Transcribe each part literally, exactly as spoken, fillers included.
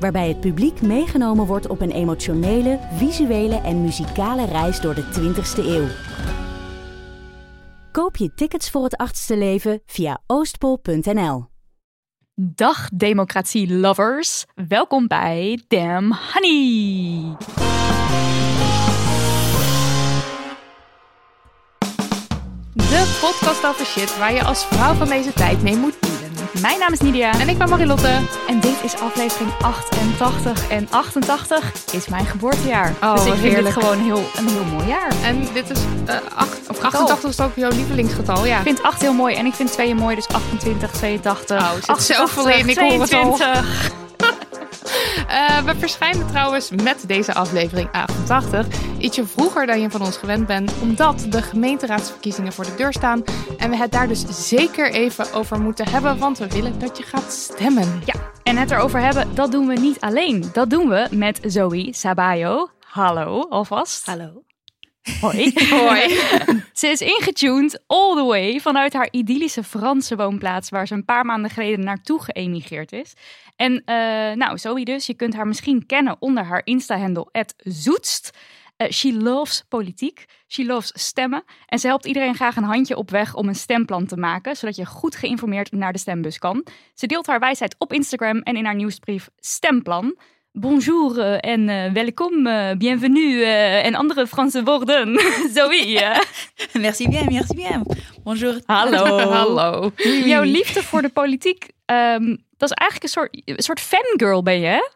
waarbij het publiek meegenomen wordt op een emotionele, visuele en muzikale reis door de twintigste eeuw. Koop je tickets voor Het Achtste Leven via oostpool punt n l. Dag democratie-lovers, welkom bij Damn Honey! De podcast over shit waar je als vrouw van deze tijd mee moet dealen. Mijn naam is Nydia. En ik ben Marie Lotte. En dit is aflevering achtentachtig. En achtentachtig is mijn geboortejaar. Oh, dus ik vind dit gewoon heel, een heel mooi jaar. En dit is uh, acht, of achtentachtig is ook jouw lievelingsgetal, ja. Ik vind acht heel mooi en ik vind twee mooi, dus achtentwintig, tweeëntachtig, oh, zit zoveel in, ik hoor het al. Uh, we verschijnen trouwens met deze aflevering achtentachtig ietsje vroeger dan je van ons gewend bent, omdat de gemeenteraadsverkiezingen voor de deur staan en we het daar dus zeker even over moeten hebben, want we willen dat je gaat stemmen. Ja, en het erover hebben, dat doen we niet alleen. Dat doen we met Zoë Sabajo. Hallo, alvast. Hallo. Hoi. Hoi. Ze is ingetuned all the way vanuit haar idyllische Franse woonplaats, waar ze een paar maanden geleden naartoe geëmigreerd is. En uh, nou, Zoë dus, je kunt haar misschien kennen onder haar Insta-handle at zoetst. Uh, she loves politiek, she loves stemmen. En ze helpt iedereen graag een handje op weg om een stemplan te maken, zodat je goed geïnformeerd naar de stembus kan. Ze deelt haar wijsheid op Instagram en in haar nieuwsbrief Stemplan. Bonjour en uh, welkom, uh, bienvenue uh, en andere Franse woorden. Zoë. Uh. Merci bien, merci bien. Bonjour. Hallo. Hallo. Jouw liefde voor de politiek, um, dat is eigenlijk een soort, een soort fangirl ben je, hè?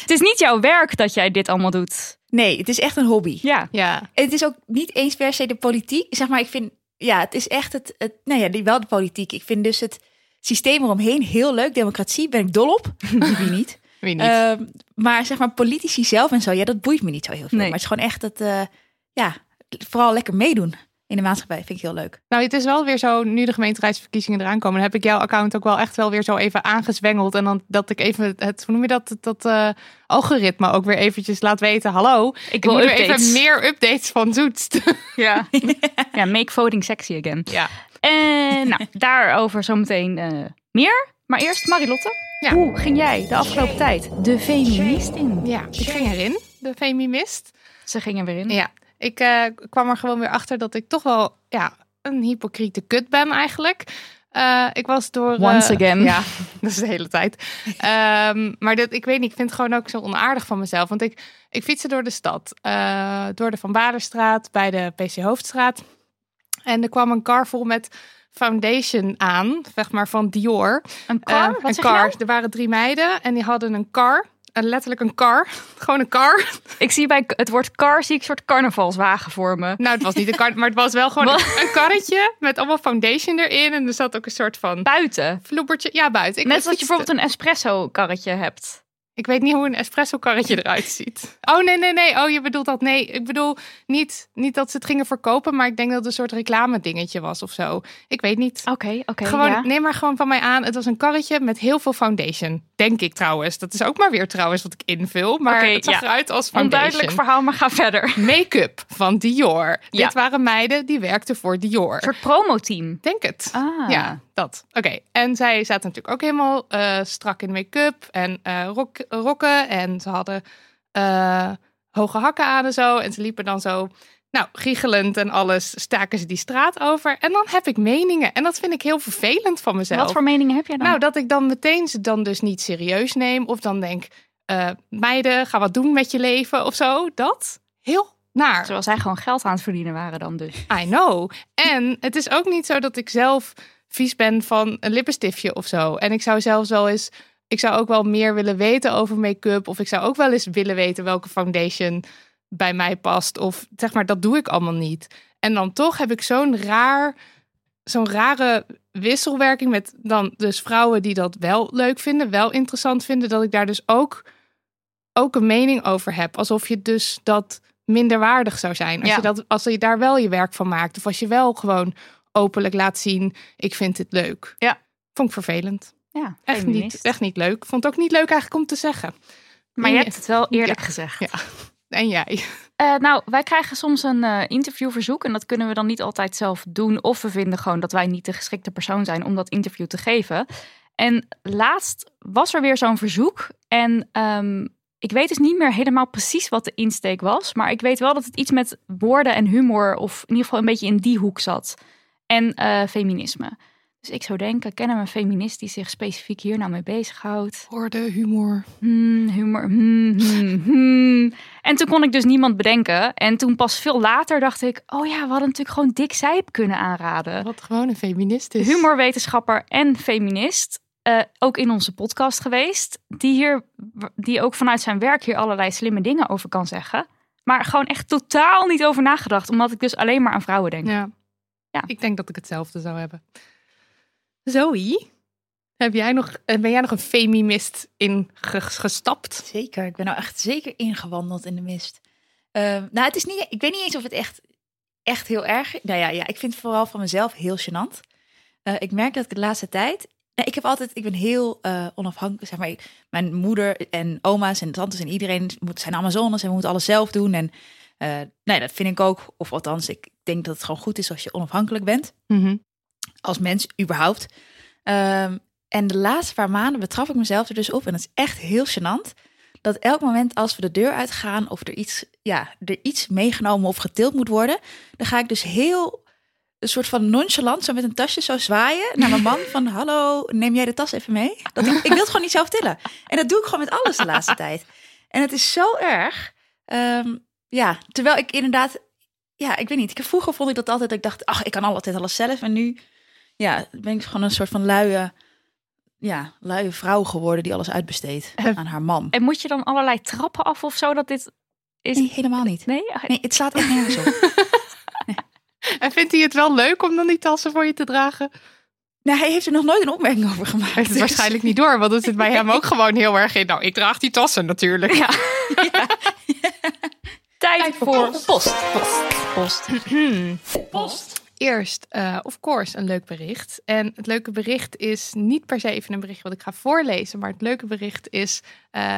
Het is niet jouw werk dat jij dit allemaal doet. Nee, het is echt een hobby. Ja. Ja. Het is ook niet eens per se de politiek. Zeg maar, ik vind, ja, het is echt het, het nou ja, wel de politiek. Ik vind dus het systeem eromheen heel leuk. Democratie ben ik dol op. Wie niet? Wie niet. Uh, maar zeg maar, politici zelf en zo, ja, dat boeit me niet zo heel veel. Nee. Maar het is gewoon echt dat, uh, ja, vooral lekker meedoen in de maatschappij vind ik heel leuk. Nou, het is wel weer zo, nu de gemeenteraadsverkiezingen eraan komen, dan heb ik jouw account ook wel echt wel weer zo even aangezwengeld. En dan dat ik even het, hoe noem je dat, dat uh, algoritme ook weer eventjes laat weten. Hallo, ik, ik wil moet weer even meer updates van Zoetst. Ja, ja, make voting sexy again. Ja. En nou, daarover zometeen uh, meer. Maar eerst Marilotte. Ja. Hoe ging jij de afgelopen tijd de feminist in? Ja, ik ging erin, de feminist. Ze ging er weer in. Ja, ik uh, kwam er gewoon weer achter dat ik toch wel ja, een hypocriete kut ben eigenlijk. Uh, ik was door... Once uh, again. Ja, dat is de hele tijd. Um, maar dit, ik weet niet, ik vind het gewoon ook zo onaardig van mezelf. Want ik, ik fietste door de stad, uh, door de Van Baarlestraat, bij de P C Hoofdstraat. En er kwam een kar vol met foundation aan, zeg maar van Dior. Een kar? Uh, Wat een zeg kar. Er waren drie meiden en die hadden een kar. Uh, letterlijk een kar. Gewoon een kar. Ik zie bij het woord kar, zie ik een soort carnavalswagen voor me. Nou, het was niet een kar, maar het was wel gewoon een, een karretje met allemaal foundation erin. En er zat ook een soort van... Buiten? Vloepertje. Ja, buiten. Ik Net zoals je bijvoorbeeld een espresso karretje hebt. Ik weet niet hoe een espresso karretje eruit ziet. Oh, nee, nee, nee. Oh, je bedoelt dat. Nee, ik bedoel niet, niet dat ze het gingen verkopen, maar ik denk dat het een soort reclame dingetje was of zo. Ik weet niet. Oké, okay, oké. Okay, ja. Neem maar gewoon van mij aan. Het was een karretje met heel veel foundation. Denk ik trouwens. Dat is ook maar weer trouwens wat ik invul. Maar okay, het zag ja. eruit als foundation. Onduidelijk verhaal, maar ga verder. Make-up van Dior. Ja. Dit waren meiden die werkten voor Dior. Een soort promoteam. Denk het. Ah. Ja, dat. Oké. Okay. En zij zaten natuurlijk ook helemaal uh, strak in make-up en uh, rok. rokken en ze hadden uh, hoge hakken aan en zo. En ze liepen dan zo, nou, giechelend en alles, staken ze die straat over. En dan heb ik meningen. En dat vind ik heel vervelend van mezelf. Wat voor meningen heb jij dan? Nou, dat ik dan meteen ze dan dus niet serieus neem. Of dan denk, uh, meiden, ga wat doen met je leven of zo. Dat, heel naar. Terwijl zij gewoon geld aan het verdienen waren dan dus. I know. En het is ook niet zo dat ik zelf vies ben van een lippenstiftje of zo. En ik zou zelfs wel eens... Ik zou ook wel meer willen weten over make-up. Of ik zou ook wel eens willen weten welke foundation bij mij past. Of zeg maar, dat doe ik allemaal niet. En dan toch heb ik zo'n raar... Zo'n rare wisselwerking met dan dus vrouwen die dat wel leuk vinden, wel interessant vinden, dat ik daar dus ook, ook een mening over heb. Alsof je dus dat minderwaardig zou zijn. Als, ja. je dat, als je daar wel je werk van maakt. Of als je wel gewoon openlijk laat zien, ik vind dit leuk. Ja. Vond ik vervelend. Ja, echt, niet, echt niet leuk. Vond het ook niet leuk eigenlijk om te zeggen. Maar en je hebt het wel eerlijk ja, gezegd. Ja. En jij? Uh, nou, wij krijgen soms een uh, interviewverzoek en dat kunnen we dan niet altijd zelf doen. Of we vinden gewoon dat wij niet de geschikte persoon zijn om dat interview te geven. En laatst was er weer zo'n verzoek. En um, ik weet dus niet meer helemaal precies wat de insteek was. Maar ik weet wel dat het iets met woorden en humor of in ieder geval een beetje in die hoek zat. En uh, feminisme. Dus ik zou denken, kennen we een feminist die zich specifiek hier nou mee bezighoudt? Woorden, humor. Hmm, humor. Hmm, hmm, hmm. En toen kon ik dus niemand bedenken. En toen pas veel later dacht ik, oh ja, we hadden natuurlijk gewoon Dick Zijp kunnen aanraden. Wat gewoon een feminist is. Humorwetenschapper en feminist. Uh, ook in onze podcast geweest. Die, hier, die ook vanuit zijn werk hier allerlei slimme dingen over kan zeggen. Maar gewoon echt totaal niet over nagedacht. Omdat ik dus alleen maar aan vrouwen denk. Ja, ja. Ik denk dat ik hetzelfde zou hebben. Zoë, heb jij nog, ben jij nog een femimist in gestapt? Zeker, ik ben nou echt zeker ingewandeld in de mist. Uh, nou, het is niet, ik weet niet eens of het echt, echt heel erg is. Nou ja, ja, ik vind het vooral van mezelf heel gênant. Uh, ik merk dat ik de laatste tijd... Nou, ik heb altijd, ik ben heel uh, onafhankelijk. Zeg maar, ik, mijn moeder en oma's en tantes en iedereen zijn Amazones en we moeten alles zelf doen. En uh, nou ja, dat vind ik ook. Of althans, ik denk dat het gewoon goed is als je onafhankelijk bent. Mm-hmm. Als mens, überhaupt. Um, en de laatste paar maanden betraf ik mezelf er dus op. En dat is echt heel gênant. Dat elk moment als we de deur uitgaan of er iets, ja, er iets meegenomen of getild moet worden. Dan ga ik dus heel een soort van nonchalant zo met een tasje zo zwaaien naar mijn man. Van hallo, neem jij de tas even mee? Dat ik, ik wil het gewoon niet zelf tillen. En dat doe ik gewoon met alles de laatste tijd. En het is zo erg. Um, ja, terwijl ik inderdaad... Ja, ik weet niet. Ik, vroeger vond ik dat altijd. Dat ik dacht, ach, ik kan altijd alles zelf. En nu... Ja, ben ik gewoon een soort van luie, ja, luie vrouw geworden die alles uitbesteedt aan haar man. En moet je dan allerlei trappen af of zo? Dat dit is... Nee, helemaal niet. Nee? Nee, het slaat echt nergens op. Nee. En vindt hij het wel leuk om dan die tassen voor je te dragen? Nou, hij heeft er nog nooit een opmerking over gemaakt. Hij heeft het dus waarschijnlijk niet door, want het zit bij hem ook gewoon heel erg in. Nou, ik draag die tassen natuurlijk. Ja. Ja. Tijd, Tijd voor post. Post. Post. Post. Post. Eerst, uh, of course, een leuk bericht. En het leuke bericht is niet per se even een bericht wat ik ga voorlezen. Maar het leuke bericht is uh,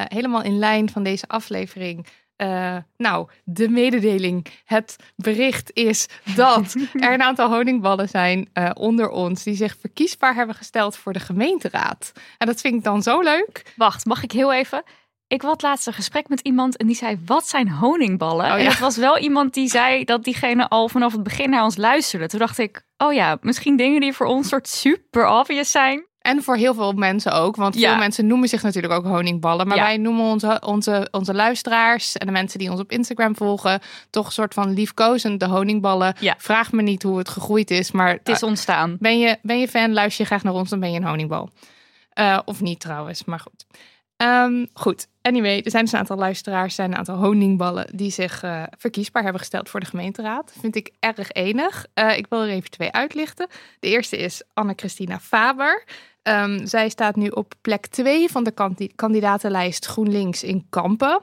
helemaal in lijn van deze aflevering. Uh, nou, de mededeling. Het bericht is dat er een aantal honingballen zijn uh, onder ons die zich verkiesbaar hebben gesteld voor de gemeenteraad. En dat vind ik dan zo leuk. Wacht, mag ik heel even... Ik had laatst een gesprek met iemand en die zei, wat zijn honingballen? Oh, ja. En dat was wel iemand die zei dat diegene al vanaf het begin naar ons luisterde. Toen dacht ik, oh ja, misschien dingen die voor ons soort super obvious zijn. En voor heel veel mensen ook, want ja. veel mensen noemen zich natuurlijk ook honingballen. Maar ja. wij noemen onze, onze, onze luisteraars en de mensen die ons op Instagram volgen toch een soort van liefkozend de honingballen. Ja. Vraag me niet hoe het gegroeid is, maar het is ontstaan. Ben je, ben je fan, luister je graag naar ons, dan ben je een honingbal. Uh, of niet trouwens, maar goed. Um, goed, anyway, er zijn dus een aantal luisteraars, zijn een aantal honingballen die zich uh, verkiesbaar hebben gesteld voor de gemeenteraad. Dat vind ik erg enig. Uh, ik wil er even twee uitlichten. De eerste is Anne-Christina Faber. Um, zij staat nu op plek twee van de kand- kandidatenlijst GroenLinks in Kampen.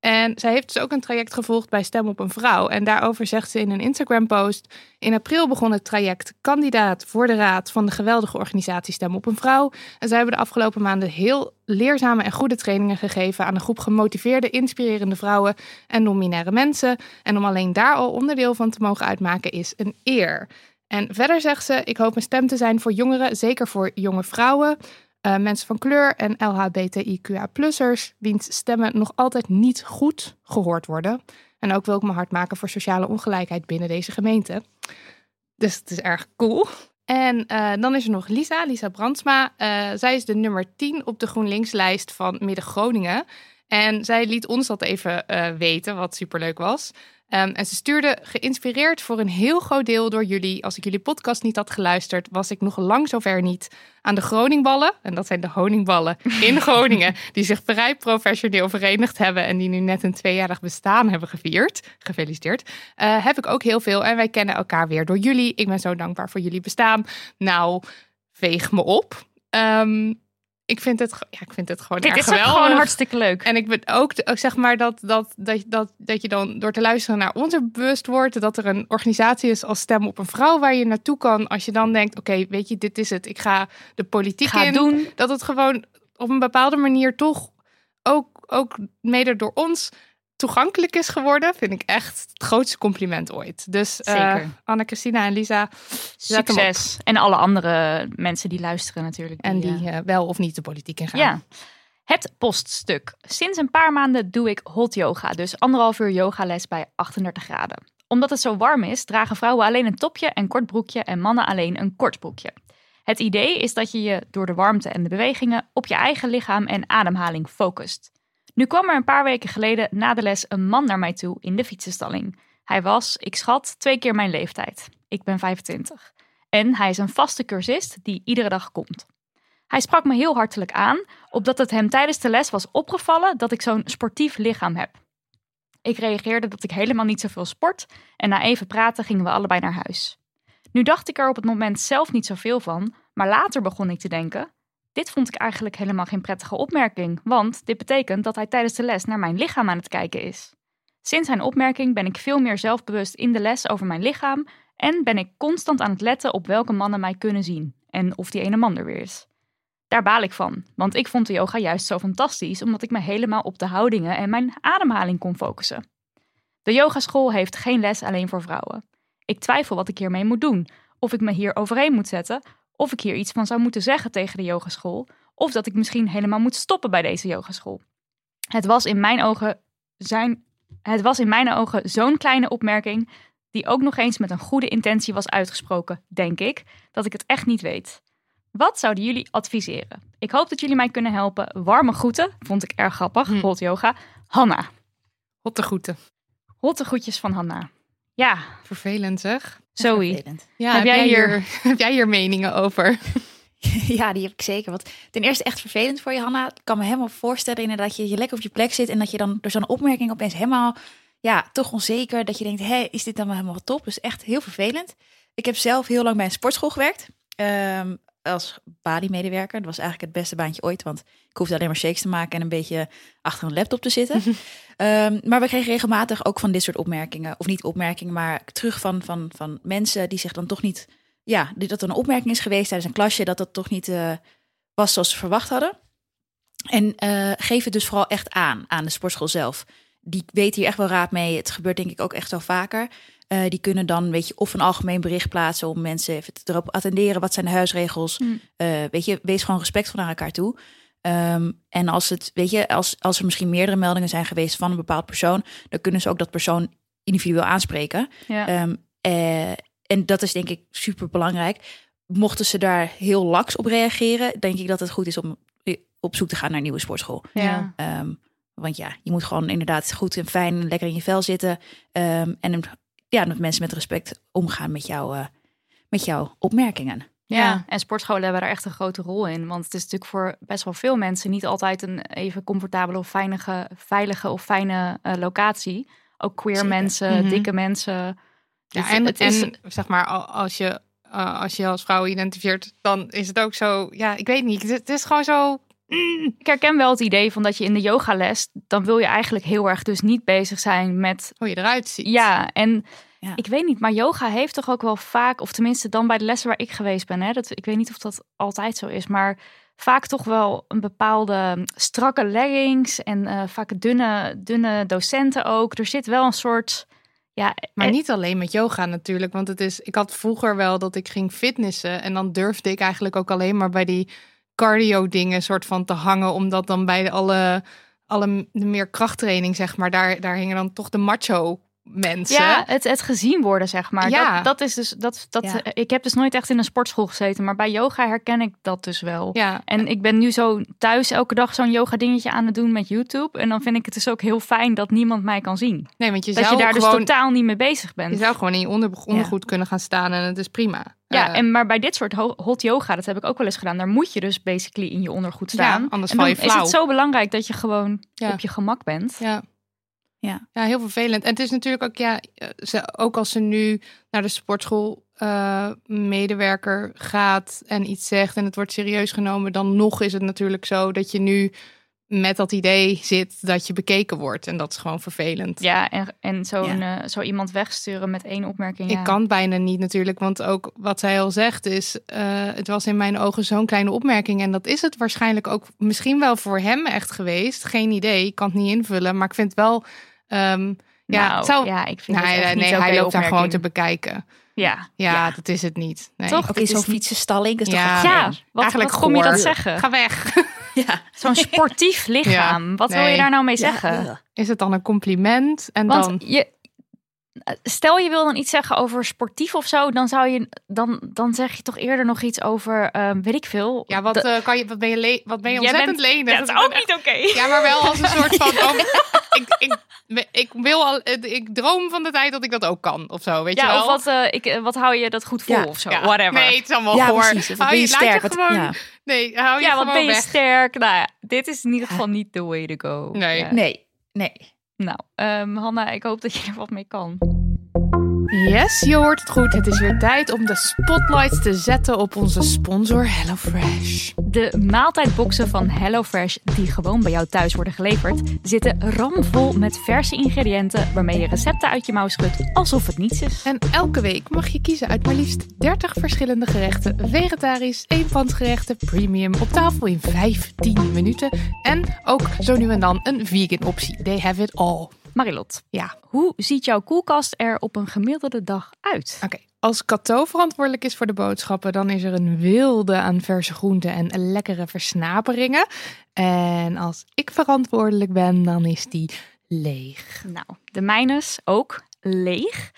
En zij heeft dus ook een traject gevolgd bij Stem op een Vrouw. En daarover zegt ze in een Instagram-post... In april begon het traject kandidaat voor de raad van de geweldige organisatie Stem op een Vrouw. En zij hebben de afgelopen maanden heel leerzame en goede trainingen gegeven... aan een groep gemotiveerde, inspirerende vrouwen en non-binaire mensen. En om alleen daar al onderdeel van te mogen uitmaken is een eer. En verder zegt ze, ik hoop een stem te zijn voor jongeren, zeker voor jonge vrouwen... Uh, mensen van kleur en L H B T I Q A plussers, wiens stemmen nog altijd niet goed gehoord worden. En ook wil ik me hard maken voor sociale ongelijkheid binnen deze gemeente. Dus het is erg cool. En uh, dan is er nog Lisa, Lisa Brandsma. Uh, zij is de nummer tien op de GroenLinks-lijst van Midden-Groningen. En zij liet ons dat even uh, weten, wat superleuk was. Um, en ze stuurde, geïnspireerd voor een heel groot deel door jullie. Als ik jullie podcast niet had geluisterd, was ik nog lang zover niet. Aan de Groningballen, en dat zijn de honingballen in Groningen, die zich vrij professioneel verenigd hebben en die nu net een tweejarig bestaan hebben gevierd. Gefeliciteerd. Uh, heb ik ook heel veel en wij kennen elkaar weer door jullie. Ik ben zo dankbaar voor jullie bestaan. Nou, veeg me op. Um, Ik vind het, ja, ik vind het gewoon Dit erg geweldig. Dit is gewoon hartstikke leuk. En ik ben ook, zeg maar, dat, dat, dat, dat, dat je dan door te luisteren naar ons er bewust wordt dat er een organisatie is als Stem op een Vrouw waar je naartoe kan. Als je dan denkt, oké, okay, weet je, dit is het. Ik ga de politiek ga in. Doen. Dat het gewoon op een bepaalde manier toch ook, ook mede door ons toegankelijk is geworden, vind ik echt het grootste compliment ooit. Dus uh, Anne, Christina en Lisa, succes. En alle andere mensen die luisteren natuurlijk. En die, die uh, wel of niet de politiek ingaan. Ja. Het poststuk. Sinds een paar maanden doe ik hot yoga, dus anderhalf uur yogales bij achtendertig graden. Omdat het zo warm is, dragen vrouwen alleen een topje en kort broekje en mannen alleen een kort broekje. Het idee is dat je je door de warmte en de bewegingen op je eigen lichaam en ademhaling focust. Nu kwam er een paar weken geleden na de les een man naar mij toe in de fietsenstalling. Hij was, ik schat, twee keer mijn leeftijd. Ik ben vijfentwintig. En hij is een vaste cursist die iedere dag komt. Hij sprak me heel hartelijk aan, opdat het hem tijdens de les was opgevallen dat ik zo'n sportief lichaam heb. Ik reageerde dat ik helemaal niet zoveel sport en na even praten gingen we allebei naar huis. Nu dacht ik er op het moment zelf niet zoveel van, maar later begon ik te denken... Dit vond ik eigenlijk helemaal geen prettige opmerking, want dit betekent dat hij tijdens de les naar mijn lichaam aan het kijken is. Sinds zijn opmerking ben ik veel meer zelfbewust in de les over mijn lichaam en ben ik constant aan het letten op welke mannen mij kunnen zien en of die ene man er weer is. Daar baal ik van, want ik vond de yoga juist zo fantastisch omdat ik me helemaal op de houdingen en mijn ademhaling kon focussen. De yogaschool heeft geen les alleen voor vrouwen. Ik twijfel wat ik hiermee moet doen, of ik me hier overheen moet zetten... of ik hier iets van zou moeten zeggen tegen de yogaschool... of dat ik misschien helemaal moet stoppen bij deze yogaschool. Het was in mijn ogen zijn, het was in mijn ogen zo'n kleine opmerking... die ook nog eens met een goede intentie was uitgesproken, denk ik... dat ik het echt niet weet. Wat zouden jullie adviseren? Ik hoop dat jullie mij kunnen helpen. Warme groeten, vond ik erg grappig, hm. Hot yoga. Hanna. Hotte groeten. Hotte groetjes van Hanna. Ja. Vervelend zeg. Zoe, ja, heb, jij heb, jij hier, hier, heb jij hier meningen over? Ja, die heb ik zeker. Want ten eerste echt vervelend voor je, Hanna. Ik kan me helemaal voorstellen inderdaad dat je, je lekker op je plek zit... en dat je dan door zo'n opmerking opeens helemaal, ja, toch onzeker... dat je denkt, hé, is dit dan wel helemaal top? Dus echt heel vervelend. Ik heb zelf heel lang bij een sportschool gewerkt... Um, als baliemedewerker. Dat was eigenlijk het beste baantje ooit... want ik hoefde alleen maar shakes te maken... en een beetje achter een laptop te zitten. um, maar we kregen regelmatig ook van dit soort opmerkingen... of niet opmerkingen, maar terug van, van, van mensen... die zich dan toch niet... ja, dat er een opmerking is geweest tijdens een klasje... dat dat toch niet uh, was zoals ze verwacht hadden. En uh, geef het dus vooral echt aan, aan de sportschool zelf. Die weten hier echt wel raad mee. Het gebeurt denk ik ook echt zo vaker... Uh, die kunnen dan, weet je, of een algemeen bericht plaatsen... om mensen even erop te attenderen. Wat zijn de huisregels? Mm. Uh, weet je, wees gewoon respectvol naar elkaar toe. Um, en als het, weet je, als, als er misschien meerdere meldingen zijn geweest... van een bepaald persoon... dan kunnen ze ook dat persoon individueel aanspreken. Ja. Um, uh, en dat is denk ik superbelangrijk. Mochten ze daar heel laks op reageren... denk ik dat het goed is om op zoek te gaan naar een nieuwe sportschool. Ja. Um, want ja, je moet gewoon inderdaad goed en fijn... lekker in je vel zitten. Um, en... een, Ja, dat mensen met respect omgaan met, jou, uh, met jouw opmerkingen. Ja, ja, en sportscholen hebben daar echt een grote rol in. Want het is natuurlijk voor best wel veel mensen niet altijd een even comfortabele of veilige, veilige of fijne uh, locatie. Ook queer Zeker. mensen, mm-hmm. dikke mensen. Dus ja, en het is... en zeg maar, als je, uh, als je als vrouw identifieert, dan is het ook zo... Ja, ik weet niet, het is gewoon zo... Ik herken wel het idee van dat je in de yogales... dan wil je eigenlijk heel erg dus niet bezig zijn met... hoe je eruit ziet. Ja, en ja. ik weet niet, maar yoga heeft toch ook wel vaak... of tenminste dan bij de lessen waar ik geweest ben... Hè, dat, ik weet niet of dat altijd zo is, maar vaak toch wel een bepaalde strakke leggings... en uh, vaak dunne, dunne docenten ook. Er zit wel een soort... Ja, maar en... niet alleen met yoga natuurlijk, want het is... ik had vroeger wel dat ik ging fitnessen... en dan durfde ik eigenlijk ook alleen maar bij die... cardio dingen soort van te hangen, omdat dan bij alle, alle de meer krachttraining zeg maar daar daar hingen dan toch de macho mensen. Ja, het, het gezien worden, zeg maar. Ja. Dat, dat is dus, dat, dat, ja. Ik heb dus nooit echt in een sportschool gezeten, maar bij yoga herken ik dat dus wel. Ja. En ik ben nu zo thuis elke dag zo'n yoga dingetje aan het doen met YouTube. En dan vind ik het dus ook heel fijn dat niemand mij kan zien. Nee, want je dat zou je daar gewoon, dus totaal niet mee bezig bent. Je zou gewoon in je ondergoed ja. kunnen gaan staan en het is prima. Ja, uh, en maar bij dit soort hot yoga, dat heb ik ook wel eens gedaan. Daar moet je dus basically in je ondergoed staan. Ja, anders en dan val je flauw. Is het zo belangrijk dat je gewoon ja. op je gemak bent. Ja. Ja. ja, heel vervelend. En het is natuurlijk ook, ja, ze, ook als ze nu naar de sportschool uh, medewerker gaat en iets zegt en het wordt serieus genomen, dan nog is het natuurlijk zo dat je nu met dat idee zit dat je bekeken wordt. En dat is gewoon vervelend. Ja, en, en zo'n, ja. Uh, zo iemand wegsturen met één opmerking. Ja. Ik kan bijna niet natuurlijk, want ook wat zij al zegt is, uh, het was in mijn ogen zo'n kleine opmerking. En dat is het waarschijnlijk ook misschien wel voor hem echt geweest. Geen idee, ik kan het niet invullen, maar ik vind wel... Um, ja, nou, het zou... ja, ik vind nou, het echt nee, niet nee, hij loopt daar gewoon te bekijken. Ja, ja, ja, dat is het niet. Nee. Toch? Ook in zo'n fietsenstalling. Is ja, toch ja wat, eigenlijk wat kom je dat zeggen? Ga weg. Ja. Zo'n sportief lichaam. Ja, wat nee. wil je daar nou mee ja. zeggen? Is het dan een compliment? En Want dan... je, stel je wil dan iets zeggen over sportief of zo, dan zou je dan, dan zeg je toch eerder nog iets over uh, weet ik veel. Ja, wat, uh, kan je, wat ben je, le- wat ben je ontzettend bent, lenig. Ja, dat is ook niet oké. Okay. Ja, maar wel als een soort van... Ja. Ook, ik, ik, ik, wil al, ik droom van de tijd dat ik dat ook kan of zo, weet ja, je wel? Of wat, uh, ik, wat hou je dat goed vol ja. of zo, ja. whatever. Nee, het is allemaal ja, voor. Precies, hou je, je sterk. Laat je gewoon, ja. Nee, hou je ja, gewoon wat ben je weg. Sterk. Nou ja, dit is in ieder geval ja. niet the way to go. Nee, ja. nee, nee. Nou, um, Hanna, ik hoop dat je er wat mee kan. Yes, je hoort het goed. Het is weer tijd om de spotlights te zetten op onze sponsor HelloFresh. De maaltijdboxen van HelloFresh, die gewoon bij jou thuis worden geleverd, zitten ramvol met verse ingrediënten waarmee je recepten uit je mouw schudt alsof het niets is. En elke week mag je kiezen uit maar liefst dertig verschillende gerechten, vegetarisch, eenpansgerechten, premium, op tafel in vijftien minuten en ook zo nu en dan een vegan optie. They have it all. Marilot, ja. Hoe ziet jouw koelkast er op een gemiddelde dag uit? Oké, okay. Als Cato verantwoordelijk is voor de boodschappen, dan is er een wilde aan verse groenten en lekkere versnaperingen. En als ik verantwoordelijk ben, dan is die leeg. Nou, de mijnes ook leeg.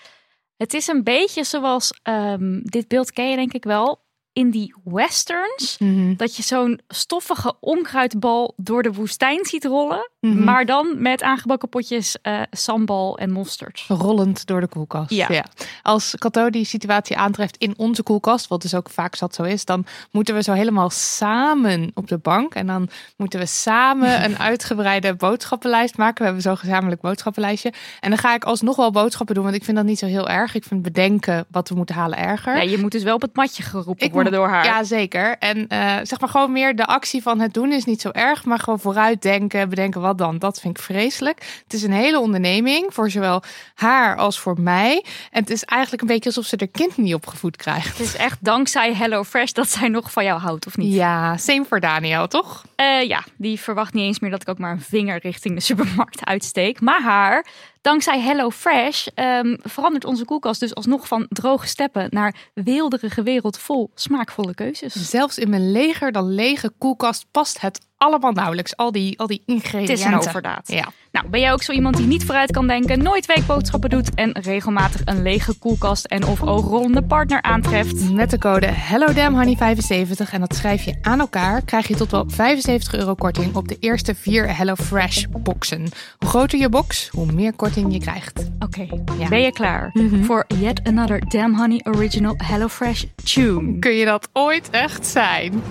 Het is een beetje zoals, um, dit beeld ken je denk ik wel, in die westerns, mm-hmm. dat je zo'n stoffige onkruidbal door de woestijn ziet rollen, mm-hmm. maar dan met aangebakken potjes uh, sambal en mosterd. Rollend door de koelkast. Ja. Ja. Als Cato die situatie aantreft in onze koelkast, wat dus ook vaak zat zo is, dan moeten we zo helemaal samen op de bank en dan moeten we samen een uitgebreide boodschappenlijst maken. We hebben zo'n gezamenlijk boodschappenlijstje. En dan ga ik alsnog wel boodschappen doen, want ik vind dat niet zo heel erg. Ik vind bedenken wat we moeten halen erger. Ja, je moet dus wel op het matje geroepen worden. Door haar. Ja, zeker. En uh, zeg maar gewoon meer de actie van het doen is niet zo erg, maar gewoon vooruitdenken, bedenken wat dan. Dat vind ik vreselijk. Het is een hele onderneming voor zowel haar als voor mij. En het is eigenlijk een beetje alsof ze haar kind niet opgevoed krijgt. Het is echt dankzij HelloFresh dat zij nog van jou houdt, of niet? Ja, same voor Daniel, toch? Uh, ja, die verwacht niet eens meer dat ik ook maar een vinger richting de supermarkt uitsteek. Maar haar... Dankzij HelloFresh um, verandert onze koelkast dus alsnog van droge steppen naar weelderige wereld vol smaakvolle keuzes. Zelfs in mijn leger dan lege koelkast past het allemaal nauwelijks. Al die, al die ingrediënten. Het is een overdaad. Ja. Nou, ben jij ook zo iemand die niet vooruit kan denken, nooit weekboodschappen doet en regelmatig een lege koelkast en of oogrollende partner aantreft? Met de code HelloDamnHoney vijfenzeventig en dat schrijf je aan elkaar, krijg je tot wel vijfenzeventig euro korting op de eerste vier HelloFresh boxen. Hoe groter je box, hoe meer korting je krijgt. Oké, okay, ja. Ben je klaar mm-hmm. voor yet another Damn Honey original HelloFresh tune? Kun je dat ooit echt zijn?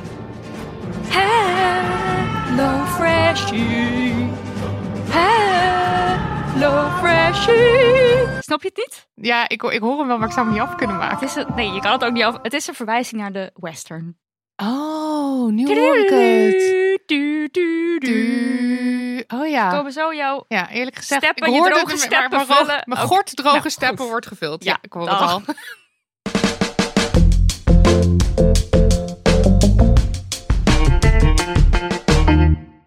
HelloFreshie. HelloFreshie. Snap je het niet? Ja, ik, ik hoor hem wel, maar ik zou hem niet af kunnen maken. Het is een, nee, je kan het ook niet af. Het is een verwijzing naar de western. Oh, nu hoor ik het. Oh ja. Komen zo jouw ja, eerlijk gezegd, steppen, ik hoor je droge het, steppen maar, maar, maar, vullen. Mijn okay. gort droge nou, steppen goed. Wordt gevuld. Ja, ja ik hoor dag. Het al.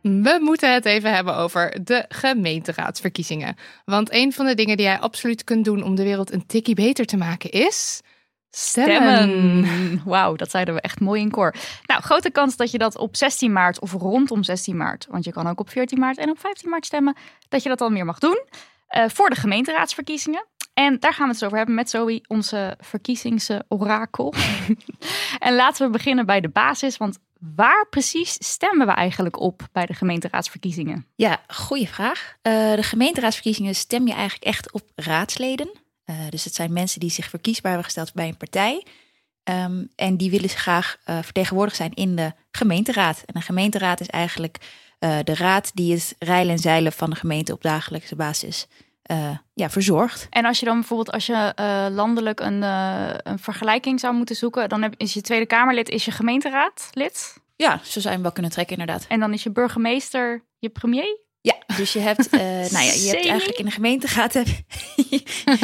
We moeten het even hebben over de gemeenteraadsverkiezingen. Want een van de dingen die jij absoluut kunt doen om de wereld een tikkie beter te maken is... Stemmen. Wauw, dat zeiden we echt mooi in koor. Nou, grote kans dat je dat op zestien maart of rondom zestien maart... want je kan ook op veertien maart en op vijftien maart stemmen... dat je dat dan meer mag doen. uh, voor de gemeenteraadsverkiezingen. En daar gaan we het over hebben met Zoë, onze verkiezingsorakel. En laten we beginnen bij de basis, want waar precies stemmen we eigenlijk op bij de gemeenteraadsverkiezingen? Ja, goede vraag. Uh, de gemeenteraadsverkiezingen stem je eigenlijk echt op raadsleden. Uh, dus het zijn mensen die zich verkiesbaar hebben gesteld bij een partij. Um, en die willen graag uh, vertegenwoordigd zijn in de gemeenteraad. En een gemeenteraad is eigenlijk uh, de raad die het reilen en zeilen van de gemeente op dagelijkse basis Uh, ja, verzorgd. En als je dan bijvoorbeeld als je uh, landelijk een, uh, een vergelijking zou moeten zoeken, dan heb, is je Tweede Kamerlid, is je gemeenteraadlid? Ja, zo zou je hem wel kunnen trekken inderdaad. En dan is je burgemeester je premier? Ja, dus je hebt, uh, nou ja, je hebt eigenlijk in de gemeenteraad, de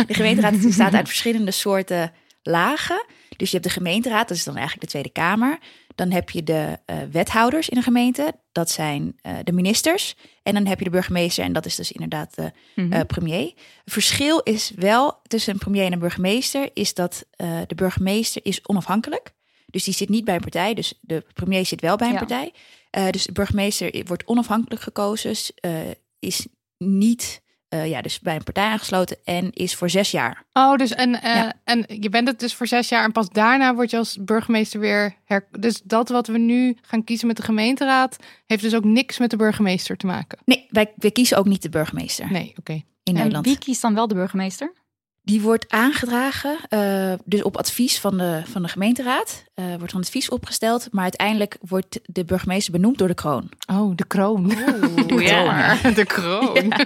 gemeenteraad bestaat uit verschillende soorten lagen. Dus je hebt de gemeenteraad, dat is dan eigenlijk de Tweede Kamer. Dan heb je de uh, wethouders in de gemeente, dat zijn uh, de ministers. En dan heb je de burgemeester en dat is dus inderdaad de mm-hmm. uh, premier. Het verschil is wel tussen een premier en een burgemeester is dat uh, de burgemeester is onafhankelijk. Dus die zit niet bij een partij, dus de premier zit wel bij een ja. partij. Uh, dus de burgemeester wordt onafhankelijk gekozen, uh, is niet... Uh, ja, dus bij een partij aangesloten en is voor zes jaar. Oh, dus en, uh, ja. en je bent het dus voor zes jaar en pas daarna word je als burgemeester weer her... Dus dat wat we nu gaan kiezen met de gemeenteraad heeft dus ook niks met de burgemeester te maken? Nee, wij, wij kiezen ook niet de burgemeester. Nee, oké. Okay. In Nederland. En wie kiest dan wel de burgemeester? Die wordt aangedragen, uh, dus op advies van de, van de gemeenteraad. Uh, wordt een advies opgesteld, maar uiteindelijk wordt de burgemeester benoemd door de kroon. Oh, de kroon. Oh, ja, de kroon. Ja.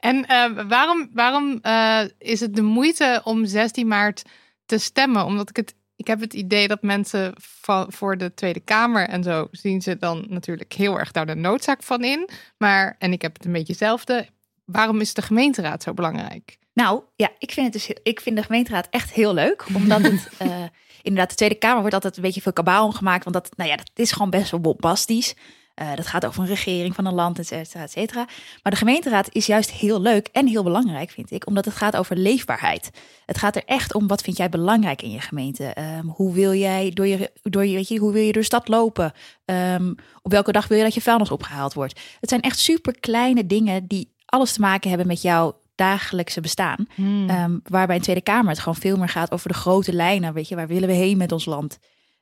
En uh, waarom, waarom uh, is het de moeite om zestien maart te stemmen? Omdat ik het, ik heb het idee dat mensen van, voor de Tweede Kamer en zo zien ze dan natuurlijk heel erg daar de noodzaak van in. Maar, en ik heb het een beetje hetzelfde. Waarom is de gemeenteraad zo belangrijk? Nou, ja, ik vind, het dus, ik vind de gemeenteraad echt heel leuk. Omdat het, uh, inderdaad, de Tweede Kamer wordt altijd een beetje veel kabaal gemaakt. Want dat, nou ja, dat is gewoon best wel bombastisch. Uh, dat gaat over een regering van een land, et cetera, et cetera. Maar de gemeenteraad is juist heel leuk en heel belangrijk, vind ik. Omdat het gaat over leefbaarheid. Het gaat er echt om, wat vind jij belangrijk in je gemeente? Um, hoe wil jij door je, door je, weet je, hoe wil je door de stad lopen? Um, op welke dag wil je dat je vuilnis opgehaald wordt? Het zijn echt super kleine dingen die alles te maken hebben met jouw dagelijkse bestaan. Hmm. Um, waarbij in Tweede Kamer het gewoon veel meer gaat over de grote lijnen. Weet je, waar willen we heen met ons land?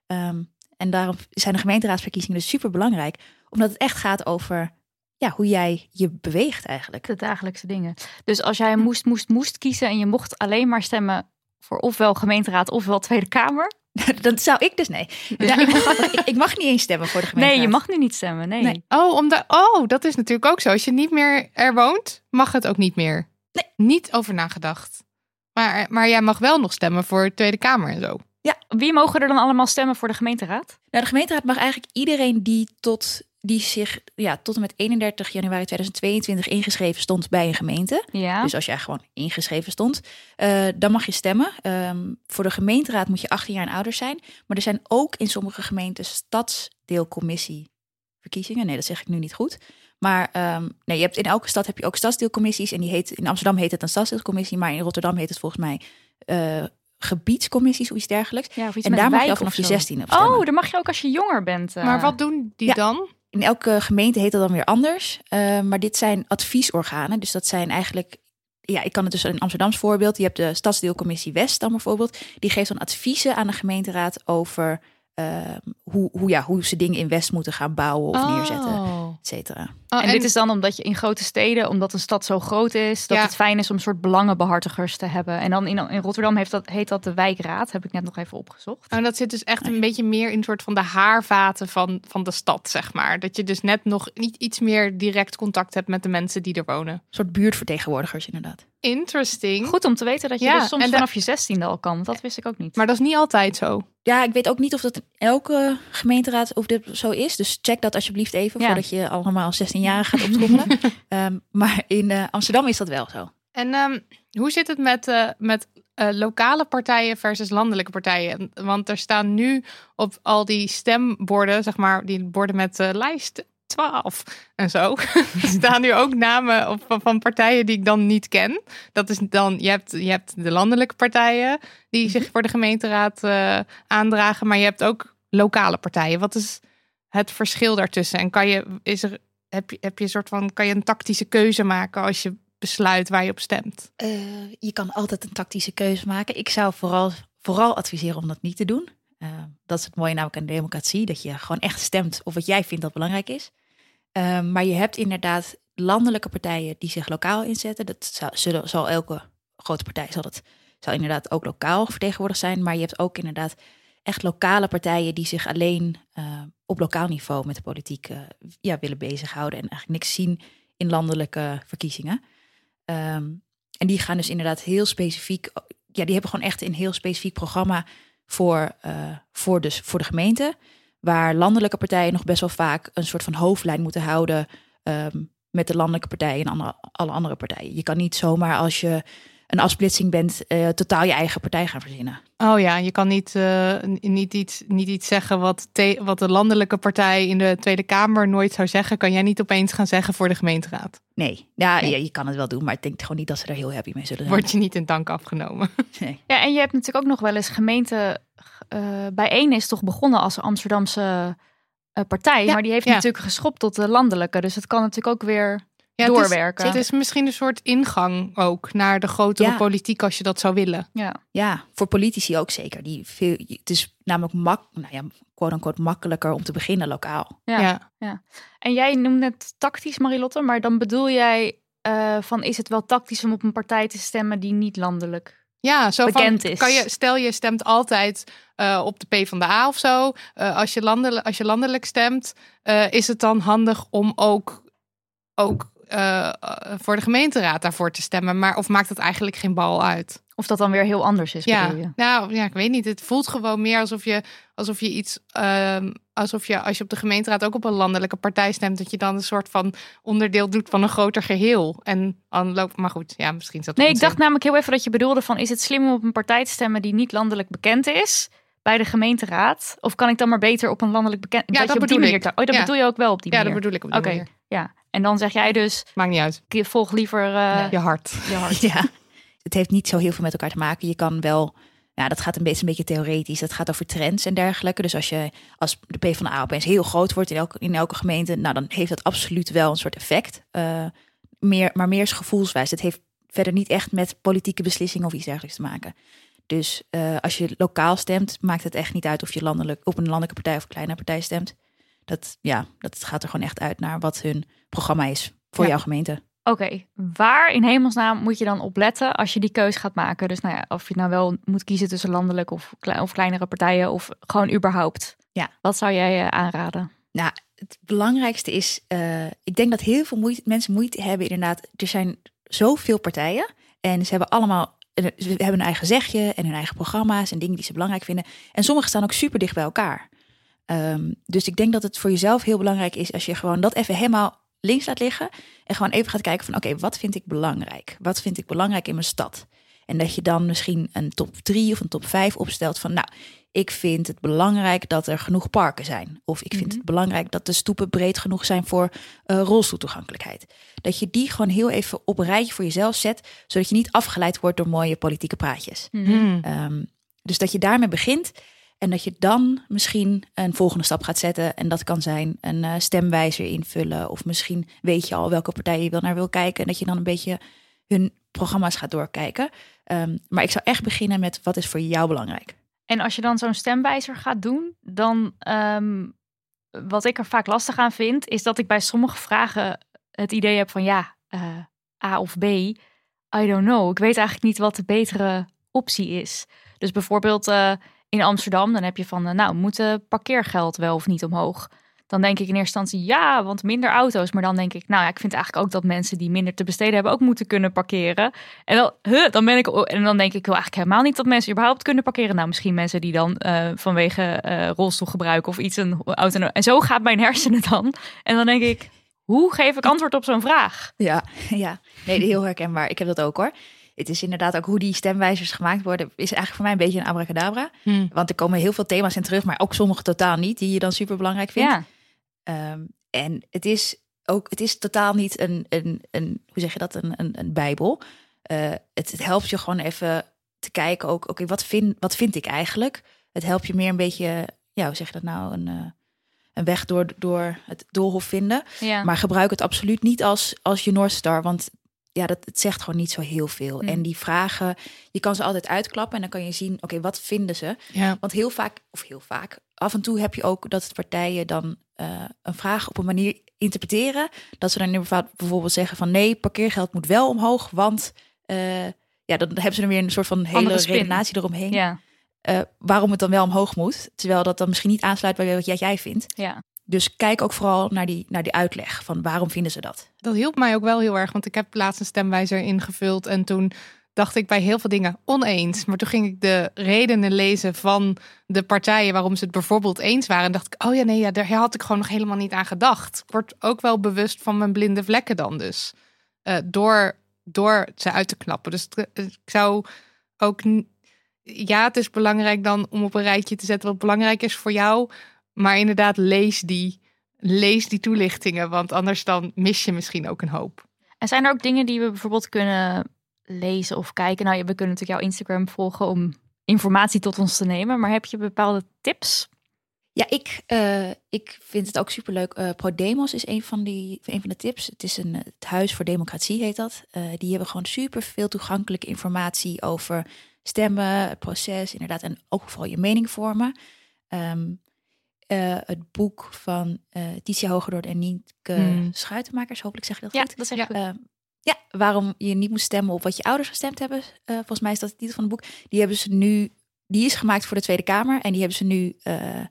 Um, en daarom zijn de gemeenteraadsverkiezingen dus super belangrijk. Omdat het echt gaat over ja, hoe jij je beweegt eigenlijk. De dagelijkse dingen. Dus als jij moest, moest, moest kiezen en je mocht alleen maar stemmen voor ofwel gemeenteraad ofwel Tweede Kamer. Dat zou ik dus, nee. Dus ja. ik, mag, ik, ik mag niet eens stemmen voor de gemeenteraad. Nee, je mag nu niet stemmen, nee. nee. Oh, omdat, oh, dat is natuurlijk ook zo. Als je niet meer er woont, mag het ook niet meer. Nee. Niet over nagedacht. Maar, maar jij mag wel nog stemmen voor de Tweede Kamer en zo. Ja, wie mogen er dan allemaal stemmen voor de gemeenteraad? Nou, de gemeenteraad mag eigenlijk iedereen die, tot, die zich ja, tot en met eenendertig januari tweeduizend tweeëntwintig ingeschreven stond bij een gemeente. Ja. Dus als jij gewoon ingeschreven stond, uh, dan mag je stemmen. Um, voor de gemeenteraad moet je achttien jaar en ouder zijn. Maar er zijn ook in sommige gemeenten stadsdeelcommissieverkiezingen. Nee, dat zeg ik nu niet goed. Maar um, nee, je hebt in elke stad heb je ook stadsdeelcommissies. En die heet, in Amsterdam heet het een stadsdeelcommissie. Maar in Rotterdam heet het volgens mij uh, gebiedscommissies of iets dergelijks. Ja, of iets en daar mag je al vanaf je zestiende op stemmen. Oh, dan mag je ook als je jonger bent. Uh... Maar wat doen die ja, dan? In elke gemeente heet dat dan weer anders. Uh, maar dit zijn adviesorganen. Dus dat zijn eigenlijk... Ja, ik kan het dus in Amsterdams voorbeeld. Je hebt de stadsdeelcommissie West dan bijvoorbeeld. Die geeft dan adviezen aan de gemeenteraad over... Uh, hoe, hoe, ja, hoe ze dingen in West moeten gaan bouwen of oh. neerzetten, et cetera. Oh, en, en dit is dan omdat je in grote steden, omdat een stad zo groot is, dat ja. het fijn is om een soort belangenbehartigers te hebben. En dan in, in Rotterdam heeft dat, heet dat de wijkraad, heb ik net nog even opgezocht. En oh, dat zit dus echt een ja. beetje meer in een soort van de haarvaten van, van de stad, zeg maar. Dat je dus net nog niet iets meer direct contact hebt met de mensen die er wonen. Een soort buurtvertegenwoordigers inderdaad. Interesting. Goed om te weten dat je ja, dus soms da- vanaf je zestiende al kan. Dat wist ik ook niet. Maar dat is niet altijd zo. Ja, ik weet ook niet of dat in elke gemeenteraad of dit zo is. Dus check dat alsjeblieft even ja. voordat je allemaal zestien jaar gaat optrommelen. um, maar in uh, Amsterdam is dat wel zo. En um, hoe zit het met, uh, met uh, lokale partijen versus landelijke partijen? Want er staan nu op al die stemborden, zeg maar, die borden met uh, lijsten. twaalf en zo. Er staan nu ook namen op, van, van partijen die ik dan niet ken. Dat is dan, je hebt, je hebt de landelijke partijen die zich voor de gemeenteraad uh, aandragen, maar je hebt ook lokale partijen. Wat is het verschil daartussen? En kan je, is er, heb je, heb je een soort van, kan je een tactische keuze maken als je besluit waar je op stemt? Uh, je kan altijd een tactische keuze maken. Ik zou vooral, vooral adviseren om dat niet te doen. Uh, dat is het mooie namelijk aan de democratie. Dat je gewoon echt stemt op wat jij vindt dat belangrijk is. Uh, maar je hebt inderdaad landelijke partijen die zich lokaal inzetten. Dat zou, zullen, zal elke grote partij zal dat zal inderdaad ook lokaal vertegenwoordigd zijn. Maar je hebt ook inderdaad echt lokale partijen die zich alleen uh, op lokaal niveau met de politiek uh, ja, willen bezighouden. En eigenlijk niks zien in landelijke verkiezingen. Um, en die gaan dus inderdaad heel specifiek... Ja, die hebben gewoon echt een heel specifiek programma voor, uh, voor, dus, voor de gemeente. Waar landelijke partijen nog best wel vaak een soort van hoofdlijn moeten houden... Um, met de landelijke partijen en andere, alle andere partijen. Je kan niet zomaar als je een afsplitsing bent... Uh, totaal je eigen partij gaan verzinnen. Oh ja, je kan niet, uh, niet, iets, niet iets zeggen wat, te, wat de landelijke partij... in de Tweede Kamer nooit zou zeggen... kan jij niet opeens gaan zeggen voor de gemeenteraad. Nee, ja, nee. Ja, je kan het wel doen, maar ik denk gewoon niet dat ze daar heel happy mee zullen zijn. Word je niet in dank afgenomen. Nee. Ja, en je hebt natuurlijk ook nog wel eens gemeente... Uh, bijeen is toch begonnen als Amsterdamse... partij, ja, maar die heeft ja. natuurlijk geschopt tot de landelijke. Dus het kan natuurlijk ook weer ja, doorwerken. Het is, het is misschien een soort ingang ook naar de grotere ja. politiek als je dat zou willen. Ja, ja, voor politici ook zeker. Die veel, het is namelijk mak, nou ja, quote-unquote makkelijker om te beginnen lokaal. Ja, ja. ja. En jij noemde het tactisch, Marilotte, maar dan bedoel jij uh, van is het wel tactisch om op een partij te stemmen die niet landelijk Ja, zo van, kan je, stel je stemt altijd uh, op de PvdA of zo. Uh, als, je landel, als je landelijk stemt, uh, is het dan handig om ook, ook uh, voor de gemeenteraad daarvoor te stemmen? Maar of maakt het eigenlijk geen bal uit? Of dat dan weer heel anders is, ja, bedoel je? Nou, ja, ik weet niet. Het voelt gewoon meer alsof je, alsof je iets... Uh, alsof je, als je op de gemeenteraad ook op een landelijke partij stemt... dat je dan een soort van onderdeel doet van een groter geheel. En loopt, maar goed, ja, misschien is dat Nee, onzin. Ik dacht namelijk heel even dat je bedoelde van... is het slim om op een partij te stemmen die niet landelijk bekend is... bij de gemeenteraad? Of kan ik dan maar beter op een landelijk bekend... Ja, dat, dat je op bedoel die ik. Manier... Oh, dat ja. bedoel je ook wel op die ja, manier? Ja, dat bedoel ik op die okay. manier. Ja. En dan zeg jij dus... Maakt niet uit. Volg liever... Uh, ja. Je hart. Je hart. Ja. Het heeft niet zo heel veel met elkaar te maken. Je kan wel, nou, dat gaat een beetje, een beetje theoretisch. Dat gaat over trends en dergelijke. Dus als je als de PvdA opeens heel groot wordt in elke, in elke gemeente, nou, dan heeft dat absoluut wel een soort effect. Uh, meer, maar meer is gevoelswijs. Het heeft verder niet echt met politieke beslissingen of iets dergelijks te maken. Dus uh, als je lokaal stemt, maakt het echt niet uit of je landelijk op een landelijke partij of een kleine partij stemt. Dat, ja, dat gaat er gewoon echt uit naar wat hun programma is voor ja. jouw gemeente. Oké, okay, waar in hemelsnaam moet je dan op letten als je die keus gaat maken? Dus nou ja, of je nou wel moet kiezen tussen landelijk of, kle- of kleinere partijen of gewoon überhaupt. Ja. Wat zou jij uh, aanraden? Nou, het belangrijkste is, uh, ik denk dat heel veel moeite, mensen moeite hebben inderdaad. Er zijn zoveel partijen en ze hebben allemaal ze hebben hun eigen zegje en hun eigen programma's en dingen die ze belangrijk vinden. En sommige staan ook super dicht bij elkaar. Um, dus ik denk dat het voor jezelf heel belangrijk is als je gewoon dat even helemaal... links laat liggen en gewoon even gaat kijken van... oké, okay, wat vind ik belangrijk? Wat vind ik belangrijk in mijn stad? En dat je dan misschien een top drie of een top vijf opstelt van... nou, ik vind het belangrijk dat er genoeg parken zijn. Of ik vind mm-hmm. het belangrijk dat de stoepen breed genoeg zijn... voor uh, rolstoeltoegankelijkheid. Dat je die gewoon heel even op een rijtje voor jezelf zet... zodat je niet afgeleid wordt door mooie politieke praatjes. Mm-hmm. Um, dus dat je daarmee begint... En dat je dan misschien een volgende stap gaat zetten. En dat kan zijn een uh, stemwijzer invullen. Of misschien weet je al welke partij je wil naar wil kijken. En dat je dan een beetje hun programma's gaat doorkijken. Um, maar ik zou echt beginnen met wat is voor jou belangrijk. En als je dan zo'n stemwijzer gaat doen. Dan um, wat ik er vaak lastig aan vind. Is dat ik bij sommige vragen het idee heb van ja, uh, A of B. I don't know. Ik weet eigenlijk niet wat de betere optie is. Dus bijvoorbeeld... Uh, In Amsterdam, dan heb je van, nou, moet uh, parkeergeld wel of niet omhoog? Dan denk ik in eerste instantie, ja, want minder auto's. Maar dan denk ik, nou ja, ik vind eigenlijk ook dat mensen die minder te besteden hebben... ook moeten kunnen parkeren. En dan, huh, dan, ben ik, en dan denk ik, wel eigenlijk helemaal niet dat mensen überhaupt kunnen parkeren. Nou, misschien mensen die dan uh, vanwege uh, rolstoelgebruik of iets een auto... En zo gaat mijn hersenen dan. En dan denk ik, hoe geef ik antwoord op zo'n vraag? Ja, ja. Nee, heel herkenbaar. Ik heb dat ook hoor. Het is inderdaad ook hoe die stemwijzers gemaakt worden... is eigenlijk voor mij een beetje een abracadabra. Hmm. Want er komen heel veel thema's in terug... maar ook sommige totaal niet, die je dan super belangrijk vindt. Ja. Um, en het is ook, het is totaal niet een, een, een hoe zeg je dat, een, een, een bijbel. Uh, het, het helpt je gewoon even te kijken ook... oké, okay, wat, vind, wat vind ik eigenlijk? Het helpt je meer een beetje, ja, hoe zeg je dat nou... een uh, een weg door, door het doolhof vinden. Ja. Maar gebruik het absoluut niet als, als je North Star, want... ja, dat het zegt gewoon niet zo heel veel. Mm. En die vragen, je kan ze altijd uitklappen en dan kan je zien, oké, okay, wat vinden ze? Ja. Want heel vaak, of heel vaak, af en toe heb je ook dat partijen dan uh, een vraag op een manier interpreteren. Dat ze dan bijvoorbeeld zeggen van nee, parkeergeld moet wel omhoog, want uh, ja, dan hebben ze dan weer een soort van hele redenatie eromheen. Ja. Uh, waarom het dan wel omhoog moet, terwijl dat dan misschien niet aansluit bij wat jij, jij vindt. Ja. Dus kijk ook vooral naar die, naar die uitleg van waarom vinden ze dat. Dat hielp mij ook wel heel erg, want ik heb laatst een stemwijzer ingevuld en toen dacht ik bij heel veel dingen oneens. Maar toen ging ik de redenen lezen van de partijen waarom ze het bijvoorbeeld eens waren. En dacht ik, oh ja, nee, ja, daar had ik gewoon nog helemaal niet aan gedacht. Ik word ook wel bewust van mijn blinde vlekken dan dus. Uh, door, door ze uit te knappen. Dus t- ik zou ook... N- ja, het is belangrijk dan om op een rijtje te zetten wat belangrijk is voor jou. Maar inderdaad, lees die, lees die toelichtingen. Want anders dan mis je misschien ook een hoop. En zijn er ook dingen die we bijvoorbeeld kunnen lezen of kijken? Nou, we kunnen natuurlijk jouw Instagram volgen om informatie tot ons te nemen. Maar heb je bepaalde tips? Ja, ik, uh, ik vind het ook superleuk. Uh, ProDemos is een van, die, een van de tips. Het is een, het Huis voor Democratie heet dat. Uh, die hebben gewoon superveel toegankelijke informatie over stemmen, het proces, inderdaad. En ook vooral je mening vormen. Um, Uh, het boek van uh, Titi Hogerdoorn en Nienke hmm. Schuitenmakers. Hopelijk zeg ik dat ja, goed. Dat zeg ik uh, goed. Ja, waarom je niet moet stemmen op wat je ouders gestemd hebben. Uh, volgens mij is dat de titel van het boek. Die hebben ze nu. Die is gemaakt voor de Tweede Kamer en die hebben ze nu uh, uh,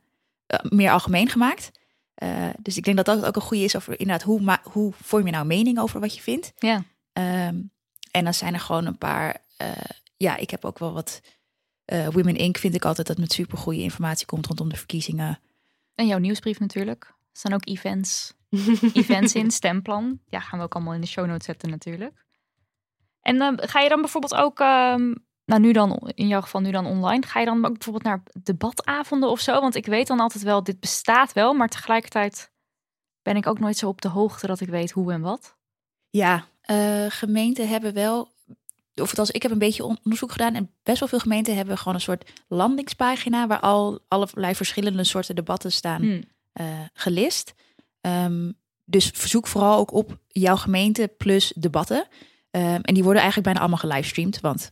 meer algemeen gemaakt. Uh, dus ik denk dat dat ook een goede is over inderdaad hoe, ma- hoe vorm je nou mening over wat je vindt. Ja. Um, en dan zijn er gewoon een paar. Uh, ja, ik heb ook wel wat uh, Women Incorporated vind ik altijd dat met super goede informatie komt rondom de verkiezingen. En jouw nieuwsbrief natuurlijk. Er staan ook events, events in, stemplan. Ja, gaan we ook allemaal in de show notes zetten natuurlijk. En uh, ga je dan bijvoorbeeld ook, uh, nou nu dan, in jouw geval nu dan online, ga je dan ook bijvoorbeeld naar debatavonden of zo? Want ik weet dan altijd wel, dit bestaat wel, maar tegelijkertijd ben ik ook nooit zo op de hoogte dat ik weet hoe en wat. Ja, uh, gemeenten hebben wel, of het als ik heb een beetje onderzoek gedaan en best wel veel gemeenten hebben gewoon een soort landingspagina waar al allerlei verschillende soorten debatten staan hmm. uh, gelist. Um, dus zoek vooral ook op jouw gemeente plus debatten. Um, en die worden eigenlijk bijna allemaal gelivestreamd, want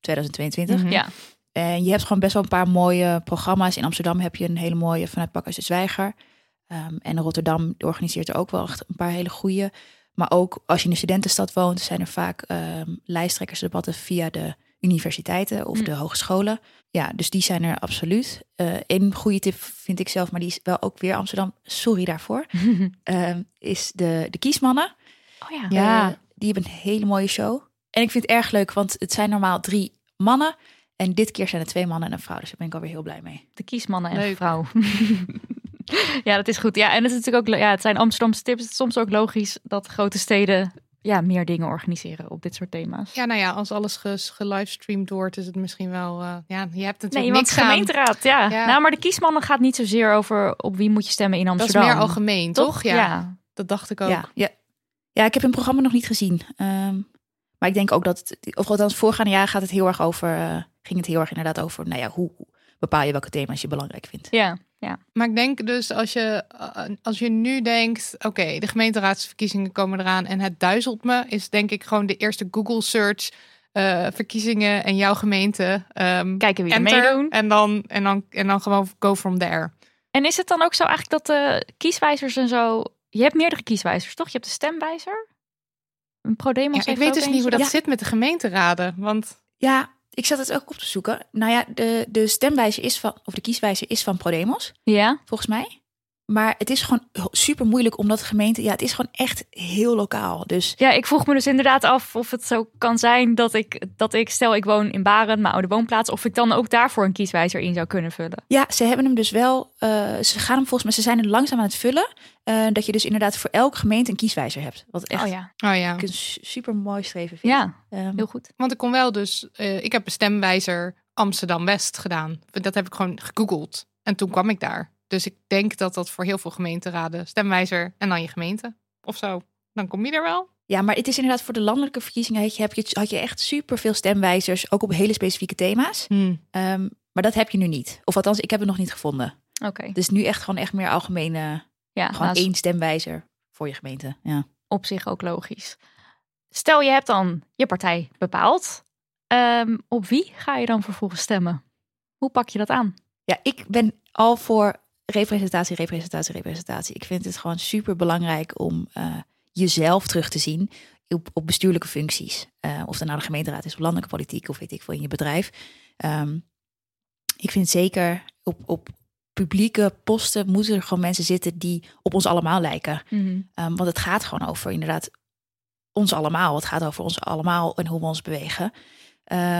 tweeduizend tweeëntwintig. Mm-hmm. Ja. En je hebt gewoon best wel een paar mooie programma's. In Amsterdam heb je een hele mooie vanuit Pakhuis de Zwijger. Um, en Rotterdam organiseert er ook wel echt een paar hele goede. Maar ook als je in de studentenstad woont, zijn er vaak um, lijsttrekkersdebatten via de universiteiten of mm. de hogescholen. Ja, dus die zijn er absoluut. Een uh, goede tip vind ik zelf, maar die is wel ook weer Amsterdam. Sorry daarvoor. uh, is de, de Kiesmannen. Oh ja. ja uh, die hebben een hele mooie show. En ik vind het erg leuk, want het zijn normaal drie mannen. En dit keer zijn er twee mannen en een vrouw. Dus daar ben ik alweer heel blij mee. De Kiesmannen en leuk. Vrouw. Ja, dat is goed. Ja, en het is natuurlijk ook, ja, het zijn Amsterdamse tips. Het is soms ook logisch dat grote steden ja, meer dingen organiseren op dit soort thema's. Ja, nou ja, als alles ge- gelivestreamd wordt, is het misschien wel. Uh, ja, je hebt natuurlijk nee, niks aan. Gemeenteraad, ja. ja. Nou, maar de Kiesmannen gaat niet zozeer over op wie moet je stemmen in Amsterdam. Dat is meer algemeen, toch? toch? Ja, ja, dat dacht ik ook. Ja, ja. ja ik heb hun programma nog niet gezien. Um, maar ik denk ook dat, het, of althans voorgaande jaar gaat het heel erg over, uh, ging het heel erg inderdaad over, nou ja, hoe bepaal je welke thema's je belangrijk vindt. Ja. Ja. Maar ik denk dus als je, als je nu denkt, oké, okay, de gemeenteraadsverkiezingen komen eraan en het duizelt me, is denk ik gewoon de eerste Google search uh, verkiezingen en jouw gemeente. Um, Kijken wie er meedoen. En dan, en, dan, en dan gewoon go from there. En is het dan ook zo eigenlijk dat de kieswijzers en zo, je hebt meerdere kieswijzers toch? Je hebt de stemwijzer? Een ProDemos ja, ik weet dus niet hoe dat ja. zit met de gemeenteraden. Want ja. Ik zat het ook op te zoeken. Nou ja, de, de stemwijzer is van, of de kieswijzer is van ProDemos. Ja. Volgens mij. Maar het is gewoon super moeilijk omdat de gemeente, ja, het is gewoon echt heel lokaal. Dus ja, ik vroeg me dus inderdaad af of het zo kan zijn dat ik, dat ik stel ik woon in Baren, mijn oude woonplaats, of ik dan ook daarvoor een kieswijzer in zou kunnen vullen. Ja, ze hebben hem dus wel, uh, ze gaan hem volgens mij, ze zijn er langzaam aan het vullen, uh, dat je dus inderdaad voor elk gemeente een kieswijzer hebt. Wat echt, oh ja, oh ja. Ik een super mooi streven vind. Ja, um, heel goed. Want ik kon wel dus, uh, ik heb een stemwijzer Amsterdam-West gedaan. Dat heb ik gewoon gegoogeld en toen kwam ik daar. Dus ik denk dat dat voor heel veel gemeenteraden, stemwijzer en dan je gemeente of zo. Dan kom je er wel. Ja, maar het is inderdaad voor de landelijke verkiezingen had je, heb je, had je echt superveel stemwijzers. Ook op hele specifieke thema's. Hmm. Um, maar dat heb je nu niet. Of althans, ik heb het nog niet gevonden. Oké. Okay. Dus nu echt gewoon echt meer algemene, ja, gewoon naast één stemwijzer voor je gemeente. Ja. Op zich ook logisch. Stel, je hebt dan je partij bepaald. Um, op wie ga je dan vervolgens stemmen? Hoe pak je dat aan? Ja, ik ben al voor representatie, representatie, representatie. Ik vind het gewoon super belangrijk om uh, jezelf terug te zien op, op bestuurlijke functies. Uh, of dat nou de gemeenteraad is of landelijke politiek of weet ik veel in je bedrijf. Um, ik vind zeker op, op publieke posten moeten er gewoon mensen zitten die op ons allemaal lijken. Mm-hmm. Um, want het gaat gewoon over inderdaad ons allemaal. Het gaat over ons allemaal en hoe we ons bewegen.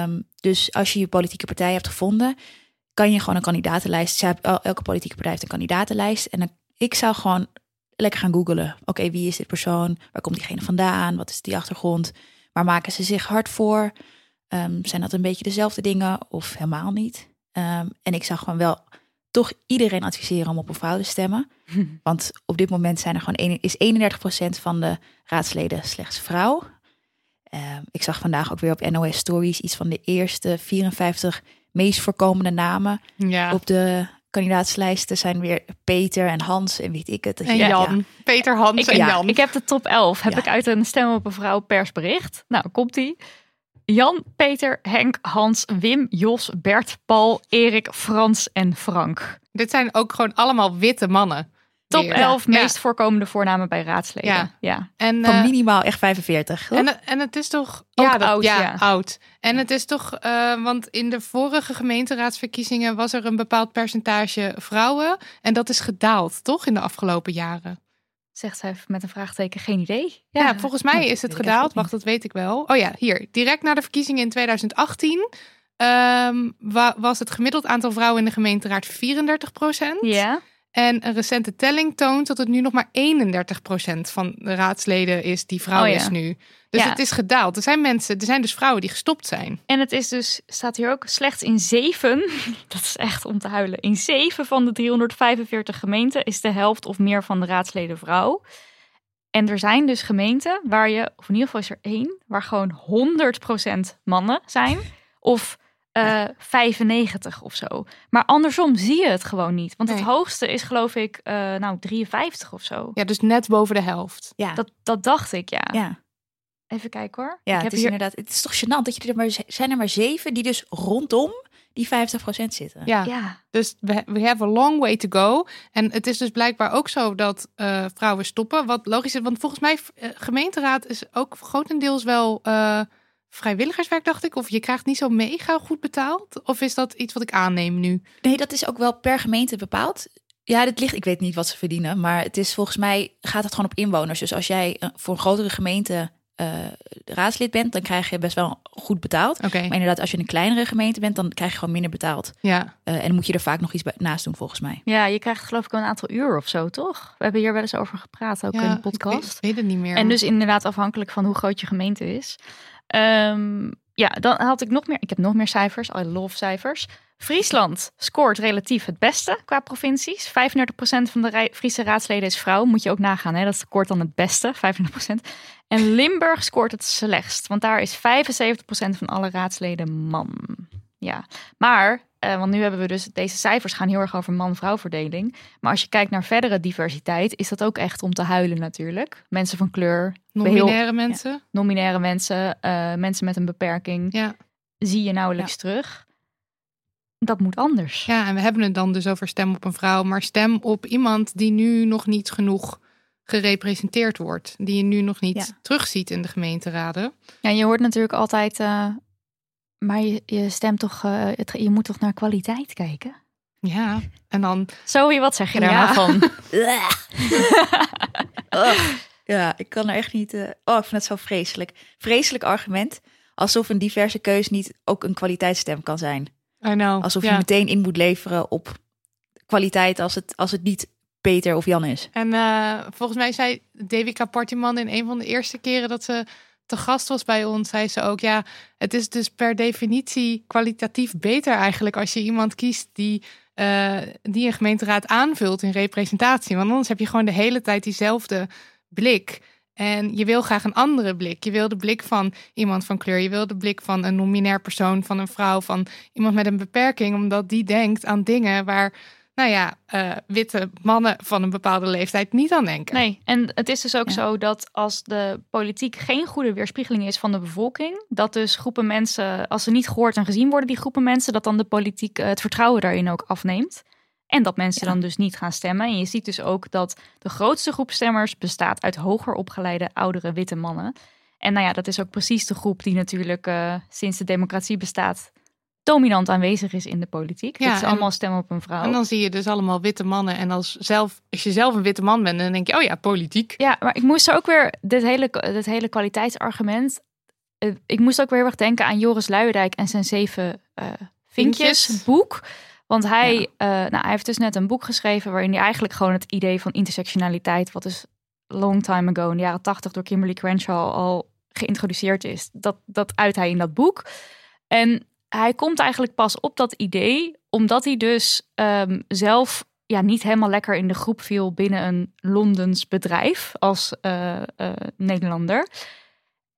Um, dus als je je politieke partij hebt gevonden, kan je gewoon een kandidatenlijst. Elke politieke partij heeft een kandidatenlijst. En dan, ik zou gewoon lekker gaan googlen. Oké, okay, wie is dit persoon? Waar komt diegene vandaan? Wat is die achtergrond? Waar maken ze zich hard voor? Um, zijn dat een beetje dezelfde dingen? Of helemaal niet? Um, en ik zou gewoon wel toch iedereen adviseren om op een vrouw te stemmen. Hm. Want op dit moment zijn er gewoon een, is eenendertig procent van de raadsleden slechts vrouw. Um, ik zag vandaag ook weer op N O S Stories iets van de eerste vierenvijftig meest voorkomende namen. Ja. Op de kandidaatslijsten zijn weer Peter en Hans en weet ik het. Dus en ja, Jan. Ja. Peter, Hans ik, en ja, Jan. Ik heb de top elf. Heb ja. ik uit een Stem op een Vrouw persbericht. Nou, komt-ie. Jan, Peter, Henk, Hans, Wim, Jos, Bert, Paul, Erik, Frans en Frank. Dit zijn ook gewoon allemaal witte mannen. Top elf ja. meest ja. voorkomende voornamen bij raadsleden. Ja. Ja. En, van minimaal echt vijfenveertig. En, en het is toch ook ja, dat, oud, ja, ja. oud. En het is toch, uh, want in de vorige gemeenteraadsverkiezingen was er een bepaald percentage vrouwen. En dat is gedaald, toch, in de afgelopen jaren? Zegt zij met een vraagteken, geen idee. Ja, ja volgens mij is het gedaald. Wacht, dat weet ik wel. Oh ja, hier. Direct na de verkiezingen in tweeduizend achttien um, wa- was het gemiddeld aantal vrouwen in de gemeenteraad vierendertig procent. Ja. En een recente telling toont dat het nu nog maar eenendertig procent van de raadsleden is die vrouw oh, ja. is nu. Dus ja. het is gedaald. Er zijn mensen, er zijn dus vrouwen die gestopt zijn. En het is dus, staat hier ook, slechts in zeven, dat is echt om te huilen, in zeven van de driehonderdvijfenveertig gemeenten is de helft of meer van de raadsleden vrouw. En er zijn dus gemeenten waar je, of in ieder geval is er één, waar gewoon honderd procent mannen zijn. Of Uh, vijfennegentig of zo. Maar andersom zie je het gewoon niet. Want nee. het hoogste is geloof ik uh, nou drieënvijftig of zo. Ja, dus net boven de helft. Ja. Dat, dat dacht ik, ja. ja. Even kijken hoor. Ja, ik heb het is hier... inderdaad. Het is toch gênant dat je er maar zijn er maar zeven die dus rondom die vijftig procent zitten. Ja. ja. Dus we, we have a long way to go. En het is dus blijkbaar ook zo dat uh, vrouwen stoppen. Wat logisch is, want volgens mij uh, gemeenteraad is ook grotendeels wel Uh, vrijwilligerswerk, dacht ik. Of je krijgt niet zo mega goed betaald? Of is dat iets wat ik aanneem nu? Nee, dat is ook wel per gemeente bepaald. Ja, dit ligt, ik weet niet wat ze verdienen. Maar het is volgens mij, gaat het gewoon op inwoners. Dus als jij voor een grotere gemeente uh, raadslid bent, dan krijg je best wel goed betaald. Okay. Maar inderdaad, als je in een kleinere gemeente bent, dan krijg je gewoon minder betaald. Ja. Uh, en moet je er vaak nog iets bij, naast doen, volgens mij. Ja, je krijgt geloof ik wel een aantal uur of zo, toch? We hebben hier wel eens over gepraat, ook ja, in de podcast. Ik weet, ik weet het niet meer. En dus inderdaad afhankelijk van hoe groot je gemeente is. Um, ja, dan had ik nog meer. Ik heb nog meer cijfers. I love cijfers. Friesland scoort relatief het beste qua provincies. vijfendertig procent van de rij- Friese raadsleden is vrouw. Moet je ook nagaan, hè? Dat scoort dan het beste, vijfendertig procent. En Limburg scoort het slechtst. Want daar is vijfenzeventig procent van alle raadsleden man. Ja, maar, uh, want nu hebben we dus, deze cijfers gaan heel erg over man-vrouw verdeling. Maar als je kijkt naar verdere diversiteit, is dat ook echt om te huilen natuurlijk. Mensen van kleur. Non-binaire heel, mensen. Ja, non-binaire mensen, uh, mensen met een beperking. Ja. Zie je nauwelijks ja. terug. Dat moet anders. Ja, en we hebben het dan dus over stem op een vrouw. Maar stem op iemand die nu nog niet genoeg gerepresenteerd wordt. Die je nu nog niet ja. terugziet in de gemeenteraden. Ja, je hoort natuurlijk altijd Uh, maar je, je stemt toch, uh, het, je moet toch naar kwaliteit kijken? Ja, en dan Zoe, wat zeg je daar ja. nou van? oh, ja, ik kan er echt niet Uh... Oh, ik vind het zo vreselijk. Vreselijk argument. Alsof een diverse keus niet ook een kwaliteitsstem kan zijn. I know. Alsof ja. je meteen in moet leveren op kwaliteit als het, als het niet Peter of Jan is. En uh, volgens mij zei Devika Partiman in een van de eerste keren dat ze te gast was bij ons, zei ze ook, ja, het is dus per definitie kwalitatief beter eigenlijk als je iemand kiest die, uh, die een gemeenteraad aanvult in representatie. Want anders heb je gewoon de hele tijd diezelfde blik. En je wil graag een andere blik. Je wil de blik van iemand van kleur. Je wil de blik van een non-binair persoon, van een vrouw, van iemand met een beperking. Omdat die denkt aan dingen waar nou ja, uh, witte mannen van een bepaalde leeftijd niet aan denken. Nee, en het is dus ook ja. zo dat als de politiek geen goede weerspiegeling is van de bevolking, dat dus groepen mensen, als ze niet gehoord en gezien worden, die groepen mensen, dat dan de politiek uh, het vertrouwen daarin ook afneemt. En dat mensen ja. dan dus niet gaan stemmen. En je ziet dus ook dat de grootste groep stemmers bestaat uit hoger opgeleide, oudere, witte mannen. En nou ja, dat is ook precies de groep die natuurlijk uh, sinds de democratie bestaat dominant aanwezig is in de politiek. Ja, het is allemaal stemmen op een vrouw. En dan zie je dus allemaal witte mannen. En als, zelf, als je zelf een witte man bent, dan denk je, oh ja, politiek. Ja, maar ik moest ook weer, dit hele, dit hele kwaliteitsargument... Uh, ik moest ook weer heel erg denken aan Joris Luyendijk en zijn zeven uh, vinkjes, vinkjes boek... Want hij, ja. uh, nou, hij heeft dus net een boek geschreven waarin hij eigenlijk gewoon het idee van intersectionaliteit, wat dus long time ago in de jaren tachtig door Kimberlé Crenshaw al geïntroduceerd is, dat, dat uit hij in dat boek. En hij komt eigenlijk pas op dat idee, omdat hij dus um, zelf ja, niet helemaal lekker in de groep viel binnen een Londens bedrijf als uh, uh, Nederlander.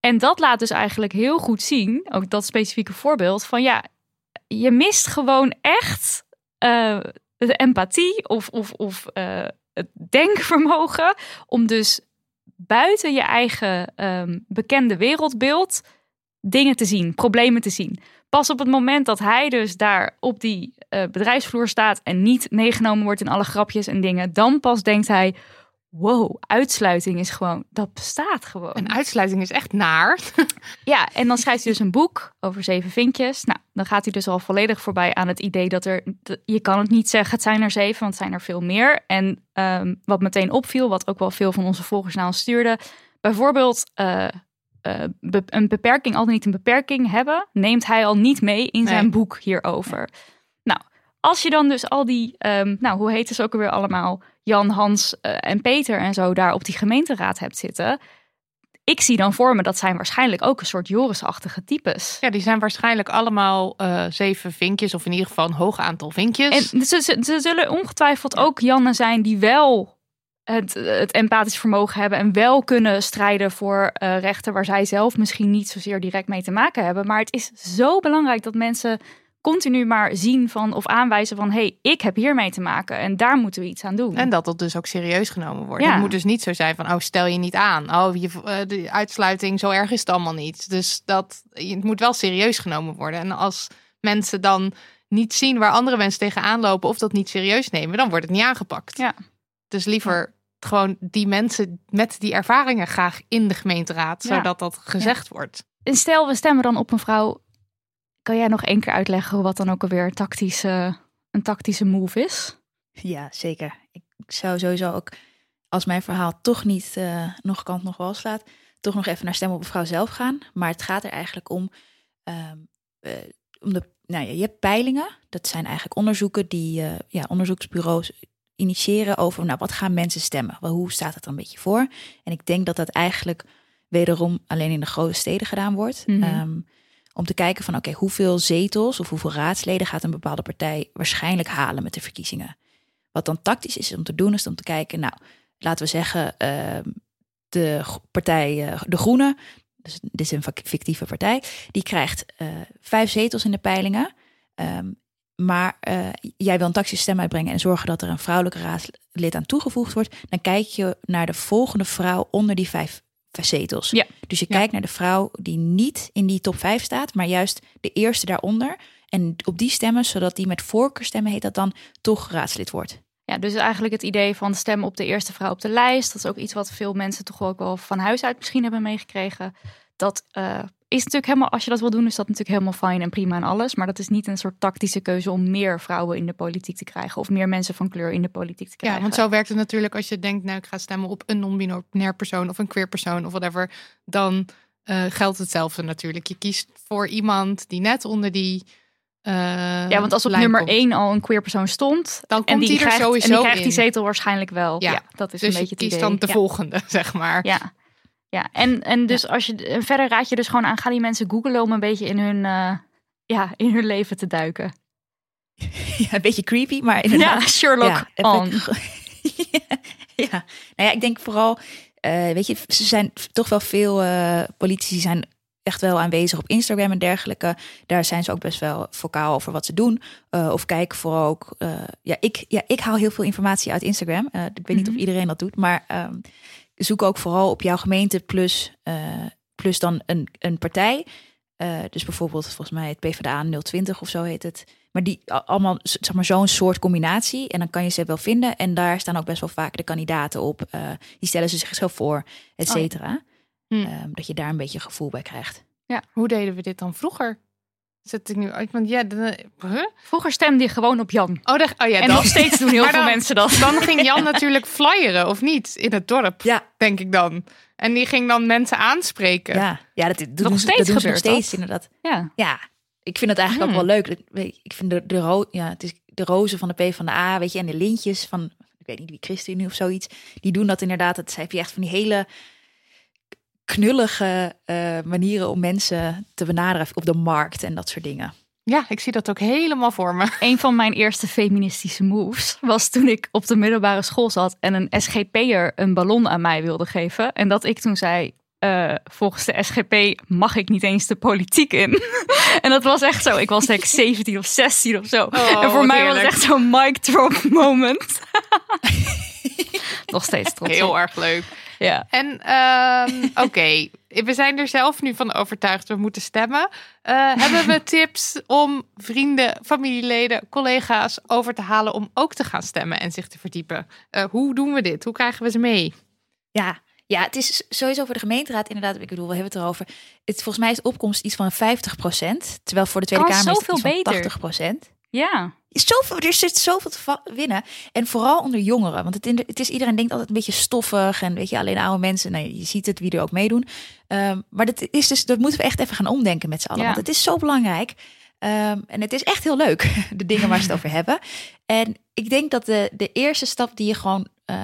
En dat laat dus eigenlijk heel goed zien, ook dat specifieke voorbeeld van ja, je mist gewoon echt uh, de empathie of, of, of uh, het denkvermogen om dus buiten je eigen um, bekende wereldbeeld dingen te zien, problemen te zien. Pas op het moment dat hij dus daar op die uh, bedrijfsvloer staat en niet meegenomen wordt in alle grapjes en dingen, dan pas denkt hij, wow, uitsluiting is gewoon, dat bestaat gewoon. En uitsluiting is echt naar. Ja, en dan schrijft hij dus een boek over zeven vinkjes. Nou, dan gaat hij dus al volledig voorbij aan het idee dat er, je kan het niet zeggen, het zijn er zeven, want het zijn er veel meer. En um, wat meteen opviel, wat ook wel veel van onze volgers naar ons stuurde, bijvoorbeeld uh, uh, be- een beperking, al dan niet een beperking hebben, neemt hij al niet mee in zijn nee. boek hierover. Nee. Nou, als je dan dus al die, um, nou, hoe heet ze ook alweer allemaal, Jan, Hans uh, en Peter en zo daar op die gemeenteraad hebt zitten. Ik zie dan voor me, dat zijn waarschijnlijk ook een soort Joris-achtige types. Ja, die zijn waarschijnlijk allemaal uh, zeven vinkjes of in ieder geval een hoog aantal vinkjes. En ze, ze, ze zullen ongetwijfeld ook Jannen zijn die wel het, het empathisch vermogen hebben en wel kunnen strijden voor uh, rechten waar zij zelf misschien niet zozeer direct mee te maken hebben. Maar het is zo belangrijk dat mensen continu maar zien van of aanwijzen van, hé, hey, ik heb hiermee te maken en daar moeten we iets aan doen. En dat dat dus ook serieus genomen wordt. Ja. Het moet dus niet zo zijn van, oh, stel je niet aan. Oh, je, de uitsluiting, zo erg is het allemaal niet. Dus dat, het moet wel serieus genomen worden. En als mensen dan niet zien waar andere mensen tegenaan lopen of dat niet serieus nemen, dan wordt het niet aangepakt. Ja. Dus liever ja. gewoon die mensen met die ervaringen graag in de gemeenteraad, ja. zodat dat gezegd ja. wordt. En stel, we stemmen dan op een vrouw. Kan jij nog één keer uitleggen wat dan ook alweer een tactische, een tactische move is? Ja, zeker. Ik zou sowieso ook, als mijn verhaal toch niet uh, nog kant nog wel slaat, toch nog even naar stemmen op mevrouw zelf gaan. Maar het gaat er eigenlijk om, um, uh, om de, nou ja, je hebt peilingen. Dat zijn eigenlijk onderzoeken die uh, ja, onderzoeksbureaus initiëren over, nou, wat gaan mensen stemmen? Wel, hoe staat het dan een beetje voor? En ik denk dat dat eigenlijk wederom alleen in de grote steden gedaan wordt. Mm-hmm. Um, Om te kijken van, oké, okay, hoeveel zetels of hoeveel raadsleden gaat een bepaalde partij waarschijnlijk halen met de verkiezingen. Wat dan tactisch is om te doen, is om te kijken, nou, laten we zeggen, uh, de partij uh, De Groene, dus dit is een fictieve partij, die krijgt uh, vijf zetels in de peilingen. Um, maar uh, jij wil een tactische stem uitbrengen en zorgen dat er een vrouwelijke raadslid aan toegevoegd wordt. Dan kijk je naar de volgende vrouw onder die vijf zetels. Ja. Dus je kijkt ja. naar de vrouw die niet in die top vijf staat, maar juist de eerste daaronder. En op die stemmen, zodat die met voorkeurstemmen heet dat dan, toch raadslid wordt. Ja, dus eigenlijk het idee van stemmen op de eerste vrouw op de lijst. Dat is ook iets wat veel mensen toch ook wel van huis uit misschien hebben meegekregen. Dat uh, is natuurlijk helemaal, als je dat wil doen, is dat natuurlijk helemaal fijn en prima en alles. Maar dat is niet een soort tactische keuze om meer vrouwen in de politiek te krijgen of meer mensen van kleur in de politiek te krijgen. Ja, want zo werkt het natuurlijk als je denkt, nou, ik ga stemmen op een non-binair persoon of een queer persoon of whatever. Dan uh, geldt hetzelfde natuurlijk. Je kiest voor iemand die net onder die Uh, ja, want als op nummer één al een queer persoon stond, dan komt en die, die krijgt, er sowieso en die krijgt in. Die zetel waarschijnlijk wel. Ja, ja, dat is dus een beetje het idee. Dus je kiest dan de ja. volgende, zeg maar. Ja. Ja, en, en dus ja. als je en verder raad je dus gewoon aan, ga die mensen googlen om een beetje in hun, uh, ja, in hun leven te duiken. Ja, een beetje creepy, maar inderdaad. Ja, Sherlock ja, on. ja, ja, nou ja, ik denk vooral, uh, weet je, ze zijn toch wel veel uh, politici zijn echt wel aanwezig op Instagram en dergelijke. Daar zijn ze ook best wel vocaal over wat ze doen. Uh, of kijk vooral ook... Uh, ja, ik, ja, ik haal heel veel informatie uit Instagram. Uh, ik weet mm-hmm. niet of iedereen dat doet. Maar um, zoek ook vooral op jouw gemeente plus, uh, plus dan een, een partij. Uh, dus bijvoorbeeld volgens mij het P v d A nul twintig of zo heet het. Maar die allemaal, zeg maar, zo'n soort combinatie. En dan kan je ze wel vinden. En daar staan ook best wel vaak de kandidaten op. Uh, die stellen ze zichzelf voor, et cetera. Oh, ja. Hmm. Um, dat je daar een beetje gevoel bij krijgt. Ja, hoe deden we dit dan vroeger? Zet ik nu uit, want ja, de, huh? Vroeger stemde je gewoon op Jan. Oh, de, oh ja, en dat. Nog steeds doen heel veel dan, mensen dat. Dan ging Jan natuurlijk flyeren, of niet? In het dorp, ja. Denk ik dan. En die ging dan mensen aanspreken. Ja, ja dat, dat, dat nog steeds dat gebeurt. Nog steeds, dat. Inderdaad. Ja. Ja, ik vind het eigenlijk hmm. ook wel leuk. Ik vind de, de, ro- ja, het is de rozen van de P v d A, weet je, en de lintjes van, ik weet niet wie, ChristenUnie of zoiets, die doen dat inderdaad. Dat heb je echt van die hele knullige uh, manieren om mensen te benaderen op de markt en dat soort dingen. Ja, ik zie dat ook helemaal voor me. Een van mijn eerste feministische moves was toen ik op de middelbare school zat en een S G P'er een ballon aan mij wilde geven. En dat ik toen zei, uh, volgens de S G P mag ik niet eens de politiek in. En dat was echt zo. Ik was denk ik zeventien of zestien of zo. Oh, en voor mij eerlijk. Was het echt zo'n mic drop moment. Nog steeds trots. Heel erg leuk. Ja. En um, oké, okay. We zijn er zelf nu van overtuigd. We moeten stemmen. Uh, hebben we tips om vrienden, familieleden, collega's over te halen om ook te gaan stemmen en zich te verdiepen? Uh, hoe doen we dit? Hoe krijgen we ze mee? Ja, ja, het is sowieso voor de gemeenteraad inderdaad. Ik bedoel, we hebben het erover. Het, volgens mij is de opkomst iets van vijftig procent. Terwijl voor de Tweede kan Kamer is het iets van tachtig procent. Ja. Zoveel, er zit zoveel te va- winnen. En vooral onder jongeren. Want het, in de, het is iedereen denkt altijd een beetje stoffig. En weet je, alleen oude mensen. Nou, je ziet het, wie er ook meedoen. Um, maar dat, is dus, dat moeten we echt even gaan omdenken met z'n allen. Ja. Want het is zo belangrijk. Um, en het is echt heel leuk. De dingen waar ze het over hebben. En ik denk dat de, de eerste stap die je gewoon uh,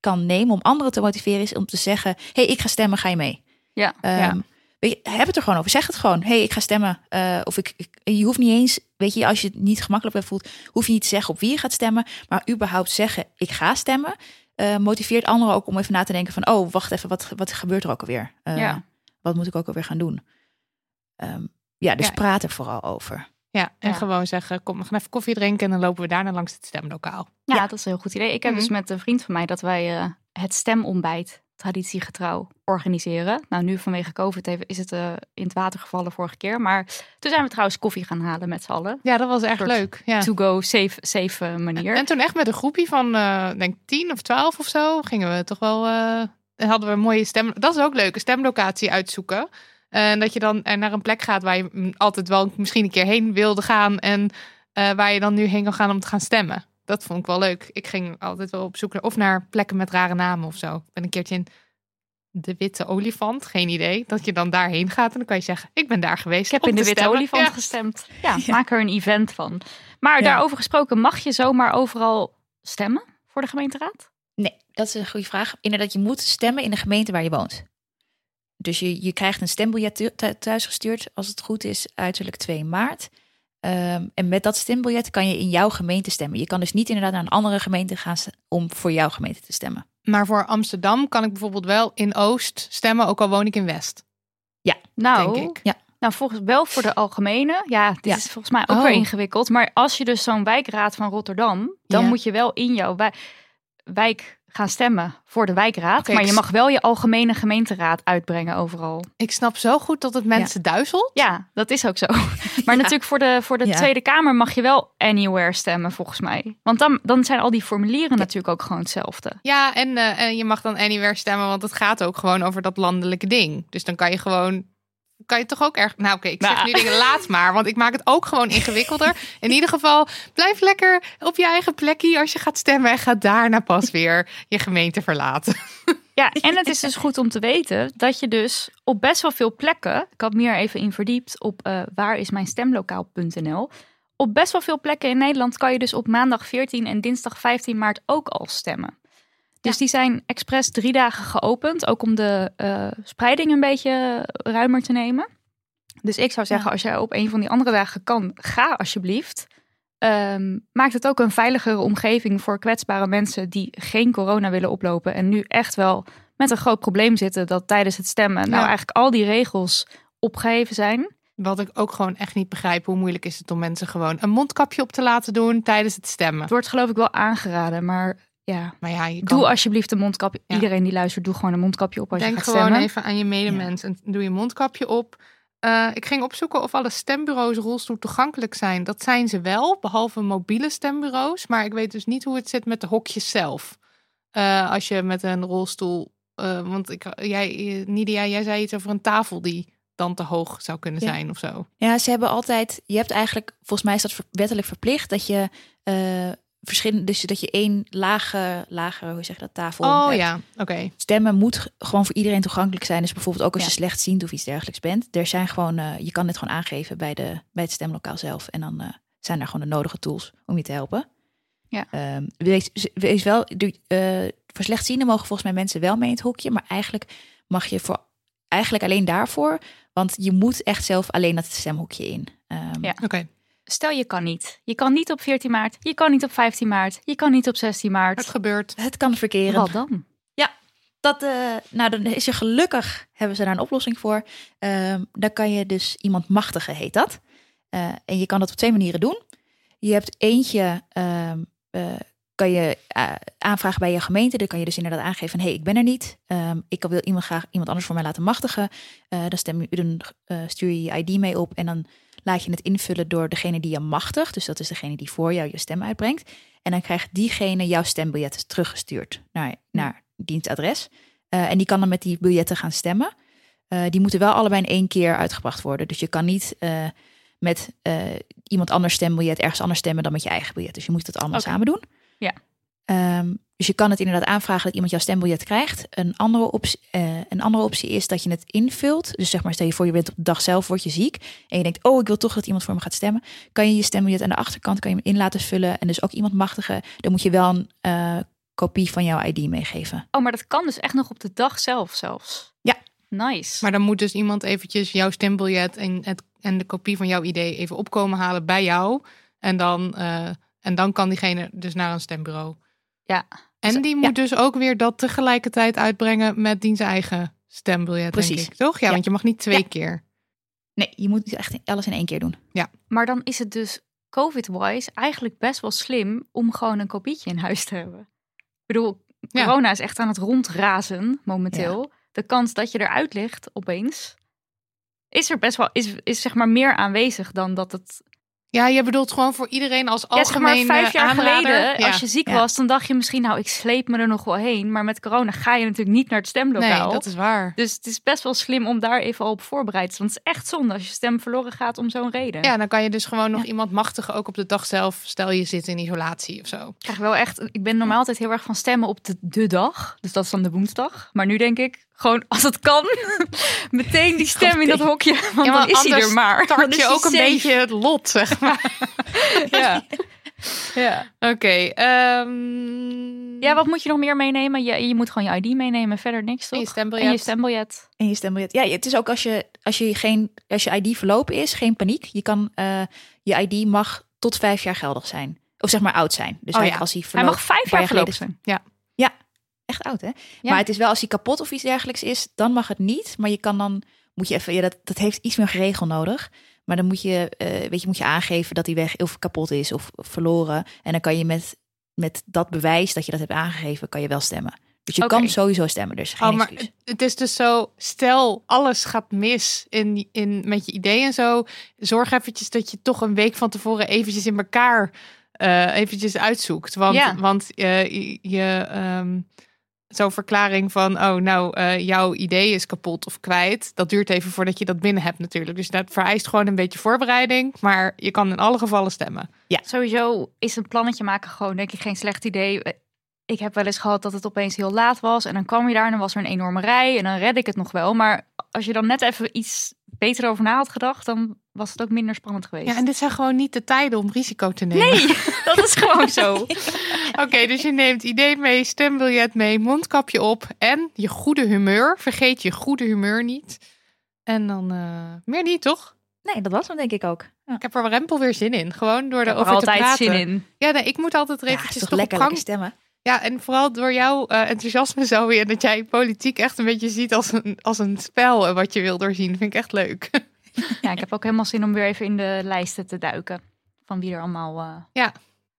kan nemen om anderen te motiveren is om te zeggen, hey, ik ga stemmen, ga je mee? Ja, um, ja. Weet je, heb het er gewoon over. Zeg het gewoon. Hey, ik ga stemmen. Uh, of ik, ik, je hoeft niet eens, weet je, als je het niet gemakkelijk bij voelt, hoef je niet te zeggen op wie je gaat stemmen. Maar überhaupt zeggen, ik ga stemmen. Uh, motiveert anderen ook om even na te denken van, oh, wacht even, wat, wat gebeurt er ook alweer? Uh, ja. Wat moet ik ook alweer gaan doen? Um, ja, dus ja. Praat er vooral over. Ja, en ja. Gewoon zeggen, kom, we gaan even koffie drinken en dan lopen we daarna langs het stemlokaal. Ja, ja. Dat is een heel goed idee. Ik heb mm-hmm. dus met een vriend van mij dat wij uh, het stemontbijt traditiegetrouw organiseren. Nou, nu vanwege COVID even is het uh, in het water gevallen vorige keer. Maar toen zijn we trouwens koffie gaan halen met z'n allen. Ja, dat was echt leuk. Ja. To-go, safe, safe uh, manier. En, en toen echt met een groepje van, uh, denk tien of twaalf of zo, gingen we toch wel, uh, hadden we een mooie stem. Dat is ook leuk, een stemlocatie uitzoeken. En uh, dat je dan naar een plek gaat waar je altijd wel misschien een keer heen wilde gaan en uh, waar je dan nu heen kan gaan om te gaan stemmen. Dat vond ik wel leuk. Ik ging altijd wel op zoek naar, of naar plekken met rare namen of zo. Ik ben een keertje in de Witte Olifant, geen idee. Dat je dan daarheen gaat en dan kan je zeggen, ik ben daar geweest. Ik heb in de Witte stemmen. Olifant ja. gestemd. Ja, ja, maak er een event van. Maar ja. Daarover gesproken, mag je zomaar overal stemmen voor de gemeenteraad? Nee, dat is een goede vraag. Inderdaad, je moet stemmen in de gemeente waar je woont. Dus je, je krijgt een stembiljet thuis gestuurd, als het goed is, uiterlijk twee maart. Um, en met dat stembiljet kan je in jouw gemeente stemmen. Je kan dus niet inderdaad naar een andere gemeente gaan om voor jouw gemeente te stemmen. Maar voor Amsterdam kan ik bijvoorbeeld wel in Oost stemmen, ook al woon ik in West. Ja, nou, denk ik. Ja. Nou, volgens wel voor de algemene. Ja, dit ja. is volgens mij ook oh. weer ingewikkeld. Maar als je dus zo'n wijkraad van Rotterdam, dan ja. moet je wel in jouw wij- wijk gaan stemmen voor de wijkraad. Okay, maar je mag wel je algemene gemeenteraad uitbrengen overal. Ik snap zo goed dat het mensen ja. duizelt. Ja, dat is ook zo. Maar ja. natuurlijk voor de, voor de ja. Tweede Kamer mag je wel anywhere stemmen volgens mij. Want dan, dan zijn al die formulieren ja. natuurlijk ook gewoon hetzelfde. Ja, en, uh, en je mag dan anywhere stemmen, want het gaat ook gewoon over dat landelijke ding. Dus dan kan je gewoon... Kan je toch ook erg... Nou oké, okay, ik zeg nou. nu dingen, laat maar. Want ik maak het ook gewoon ingewikkelder. In ieder geval, blijf lekker op je eigen plekje als je gaat stemmen. En ga daarna pas weer je gemeente verlaten. Ja, en het is dus goed om te weten dat je dus op best wel veel plekken... Ik had meer even in verdiept op uh, waar is mijn stemlokaal punt n l. Op best wel veel plekken in Nederland kan je dus op maandag veertien en dinsdag vijftien maart ook al stemmen. Dus ja. die zijn expres drie dagen geopend. Ook om de uh, spreiding een beetje ruimer te nemen. Dus ik zou zeggen, ja. als jij op een van die andere dagen kan, ga alsjeblieft. Um, maakt het ook een veiligere omgeving voor kwetsbare mensen die geen corona willen oplopen. En nu echt wel met een groot probleem zitten dat tijdens het stemmen. Ja. Nou eigenlijk al die regels opgeheven zijn. Wat ik ook gewoon echt niet begrijp, hoe moeilijk is het om mensen gewoon een mondkapje op te laten doen tijdens het stemmen. Het wordt geloof ik wel aangeraden, maar... Ja, maar ja, je kan... Doe alsjeblieft een mondkapje. Ja. Iedereen die luistert, doe gewoon een mondkapje op als Denk je gaat stemmen. Denk gewoon even aan je medemens ja. en doe je mondkapje op. Uh, ik ging opzoeken of alle stembureaus rolstoel toegankelijk zijn. Dat zijn ze wel, behalve mobiele stembureaus. Maar ik weet dus niet hoe het zit met de hokjes zelf. Uh, als je met een rolstoel... Uh, want ik, jij, Nydia, jij zei iets over een tafel die dan te hoog zou kunnen ja. zijn of zo. Ja, ze hebben altijd... Je hebt eigenlijk, volgens mij is dat wettelijk verplicht, dat je... Uh, Verschillende, dus dat je één lage, lage, hoe zeg je dat, tafel oh, hebt. Ja, okay. Stemmen moet gewoon voor iedereen toegankelijk zijn. Dus bijvoorbeeld ook als ja. je slechtziend of iets dergelijks bent. Er zijn gewoon, uh, je kan dit gewoon aangeven bij, de, bij het stemlokaal zelf. En dan uh, zijn er gewoon de nodige tools om je te helpen. Ja. Um, wees, wees wel, uh, voor slechtzienden mogen volgens mij mensen wel mee in het hokje. Maar eigenlijk mag je voor eigenlijk alleen daarvoor. Want je moet echt zelf alleen dat stemhokje in. Um, ja, oké. Okay. Stel, je kan niet. Je kan niet op veertien maart, je kan niet op vijftien maart, je kan niet op zestien maart. Het gebeurt. Het kan verkeren. Wat dan? Ja, dat, uh, nou, dan is er gelukkig, hebben ze daar een oplossing voor. Uh, dan kan je dus iemand machtigen, heet dat. Uh, en je kan dat op twee manieren doen. Je hebt eentje, uh, uh, kan je uh, aanvragen bij je gemeente. Dan kan je dus inderdaad aangeven van, hé, hey, ik ben er niet. Um, ik wil iemand graag iemand anders voor mij laten machtigen. Uh, dan, stem je, dan uh, stuur je je I D mee op en dan... laat je het invullen door degene die je machtigt. Dus dat is degene die voor jou je stem uitbrengt. En dan krijgt diegene jouw stembiljet teruggestuurd naar, naar dienstadres. Uh, en die kan dan met die biljetten gaan stemmen. Uh, die moeten wel allebei in één keer uitgebracht worden. Dus je kan niet uh, met uh, iemand anders stembiljet ergens anders stemmen dan met je eigen biljet. Dus je moet dat allemaal okay. samen doen. Ja. Um, dus je kan het inderdaad aanvragen dat iemand jouw stembiljet krijgt. Een andere optie, uh, een andere optie is dat je het invult. Dus zeg maar, stel je voor je bent op de dag zelf, word je ziek. En je denkt, oh, ik wil toch dat iemand voor me gaat stemmen. Kan je je stembiljet aan de achterkant kan je hem in laten vullen. En dus ook iemand machtigen. Dan moet je wel een uh, kopie van jouw I D meegeven. Oh, maar dat kan dus echt nog op de dag zelf zelfs? Ja. Nice. Maar dan moet dus iemand eventjes jouw stembiljet en, het, en de kopie van jouw I D even opkomen halen bij jou. En dan, uh, en dan kan diegene dus naar een stembureau. Ja. En die moet ja. dus ook weer dat tegelijkertijd uitbrengen met diens eigen stembiljet, Precies. denk ik, toch? Ja, ja, want je mag niet twee ja. keer. Nee, je moet echt alles in één keer doen. Ja. Maar dan is het dus covid-wise eigenlijk best wel slim om gewoon een kopietje in huis te hebben. Ik bedoel, corona ja. is echt aan het rondrazen momenteel. Ja. De kans dat je eruit ligt opeens is er best wel, is, is zeg maar meer aanwezig dan dat het... Ja, je bedoelt gewoon voor iedereen als algemeen ja, zeg maar vijf jaar aanrader. geleden, ja. als je ziek ja. was, dan dacht je misschien, nou, ik sleep me er nog wel heen. Maar met corona ga je natuurlijk niet naar het stemlokaal. Nee, dat is waar. Dus het is best wel slim om daar even op voorbereid te zijn. Want het is echt zonde als je stem verloren gaat om zo'n reden. Ja, dan kan je dus gewoon nog ja. iemand machtigen, ook op de dag zelf. Stel, je zit in isolatie of zo. Ik krijg wel echt, ik ben normaal altijd heel erg van stemmen op de, de dag. Dus dat is dan de woensdag. Maar nu denk ik... Gewoon, als het kan, meteen die stem in dat hokje. Want ja, dan is hij er maar. Dan je ook safe. Een beetje het lot, zeg maar. ja. ja. Oké. Okay, um... Ja, wat moet je nog meer meenemen? Je, je moet gewoon je I D meenemen, verder niks, toch? En je stembiljet. En je stembiljet. En je stembiljet. Ja, het is ook als je, als je, geen, als je I D verlopen is, geen paniek. Je, kan, uh, je I D mag tot vijf jaar geldig zijn. Of zeg maar oud zijn. Dus oh, ja. als hij, verloopt, hij mag vijf jaar, jaar geldig zijn. Ja. Ja. Echt oud, hè? Ja. Maar het is wel, als hij kapot of iets dergelijks is, dan mag het niet. Maar je kan dan, moet je even, ja, dat, dat heeft iets meer geregel nodig. Maar dan moet je, uh, weet je, moet je aangeven dat die weg of kapot is of verloren. En dan kan je met, met dat bewijs dat je dat hebt aangegeven, kan je wel stemmen. Dus je okay. kan sowieso stemmen, dus geen oh, maar excuus. Het is dus zo, stel alles gaat mis in, in, met je idee en zo. Zorg eventjes dat je toch een week van tevoren eventjes in elkaar uh, eventjes uitzoekt. Want, ja. want uh, je... je um, zo'n verklaring van, oh, nou, uh, jouw idee is kapot of kwijt. Dat duurt even voordat je dat binnen hebt natuurlijk. Dus dat vereist gewoon een beetje voorbereiding. Maar je kan in alle gevallen stemmen. Ja, sowieso is een plannetje maken gewoon, denk ik, geen slecht idee. Ik heb wel eens gehad dat het opeens heel laat was. En dan kwam je daar en dan was er een enorme rij. En dan red ik het nog wel. Maar als je dan net even iets beter over na had gedacht, dan was het ook minder spannend geweest. Ja, en dit zijn gewoon niet de tijden om risico te nemen. Nee, dat is gewoon zo. Oké, okay, dus je neemt idee mee, stembiljet mee, mondkapje op en je goede humeur. Vergeet je goede humeur niet. En dan uh, meer niet, toch? Nee, dat was hem denk ik ook. Ja. Ik heb er rempel weer zin in. Gewoon door erover te praten. Ik heb er altijd zin in. Ja, nee, ik moet altijd er eventjes ja, toch, toch op gang stemmen. Ja, en vooral door jouw uh, enthousiasme, Zoë, en dat jij politiek echt een beetje ziet als een, als een spel uh, wat je wil doorzien. Vind ik echt leuk. Ja, ik heb ook helemaal zin om weer even in de lijsten te duiken van wie er allemaal... Uh... Ja.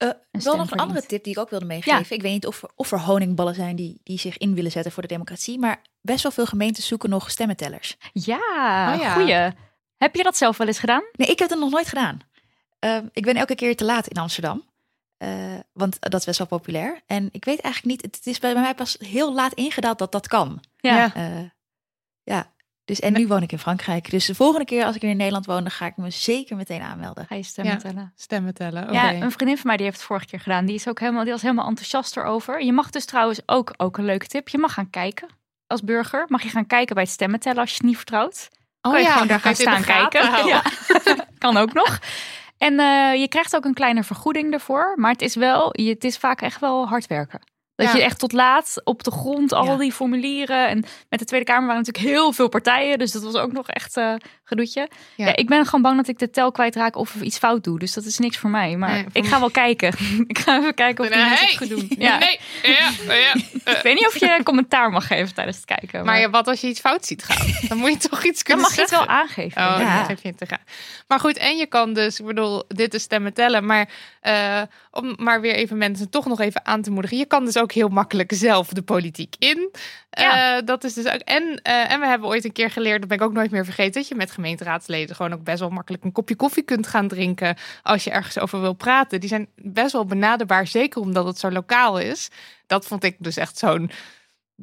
Uh, wel nog een andere tip die ik ook wilde meegeven. Ja. Ik weet niet of, of er honingballen zijn die, die zich in willen zetten voor de democratie. Maar best wel veel gemeenten zoeken nog stemmentellers. Ja, oh ja. Goeie. Heb je dat zelf wel eens gedaan? Nee, ik heb het nog nooit gedaan. Uh, ik ben elke keer te laat in Amsterdam. Uh, want dat is best wel populair. En ik weet eigenlijk niet, het is bij mij pas heel laat ingedaald dat dat kan. Ja. Uh, ja. Dus en nu woon ik in Frankrijk. Dus de volgende keer als ik weer in Nederland woon, dan ga ik me zeker meteen aanmelden. Ga je stemmen ja, tellen? Stemmen tellen. Okay. Ja, een vriendin van mij die heeft het vorige keer gedaan. Die is ook helemaal, die was helemaal enthousiast erover. Je mag dus trouwens ook, ook een leuke tip. Je mag gaan kijken als burger. Mag je gaan kijken bij het stemmen tellen als je het niet vertrouwt? Oh kan je ja, gewoon daar gaan staan kijken. Ja. Kan ook nog. En uh, je krijgt ook een kleine vergoeding ervoor. Maar het is wel, je, het is vaak echt wel hard werken. Dat ja. je echt tot laat op de grond al ja. die formulieren. En met de Tweede Kamer waren natuurlijk heel veel partijen. Dus dat was ook nog echt uh, gedoetje. Ja. Ja, ik ben gewoon bang dat ik de tel kwijtraak of iets fout doe. Dus dat is niks voor mij. Maar nee, voor ik ga wel kijken. Ik ga even kijken of nee, die mensen het goed doen. Ja. Nee, ja, ja. Uh. Ik weet niet of je commentaar mag geven tijdens het kijken. Maar, maar ja, wat als je iets fout ziet gaan? Dan moet je toch iets kunnen zeggen. Dan mag je het wel aangeven. Oh, ja. Geef je het te gaan. Maar goed, en je kan dus, ik bedoel, dit is stemmen tellen. Maar uh, om maar weer even mensen toch nog even aan te moedigen. Je kan dus ook... ook heel makkelijk zelf de politiek in. Ja. Uh, dat is dus ook. En, uh, en we hebben ooit een keer geleerd, dat ben ik ook nooit meer vergeten, dat je met gemeenteraadsleden gewoon ook best wel makkelijk een kopje koffie kunt gaan drinken als je ergens over wil praten. Die zijn best wel benaderbaar, zeker omdat het zo lokaal is. Dat vond ik dus echt zo'n,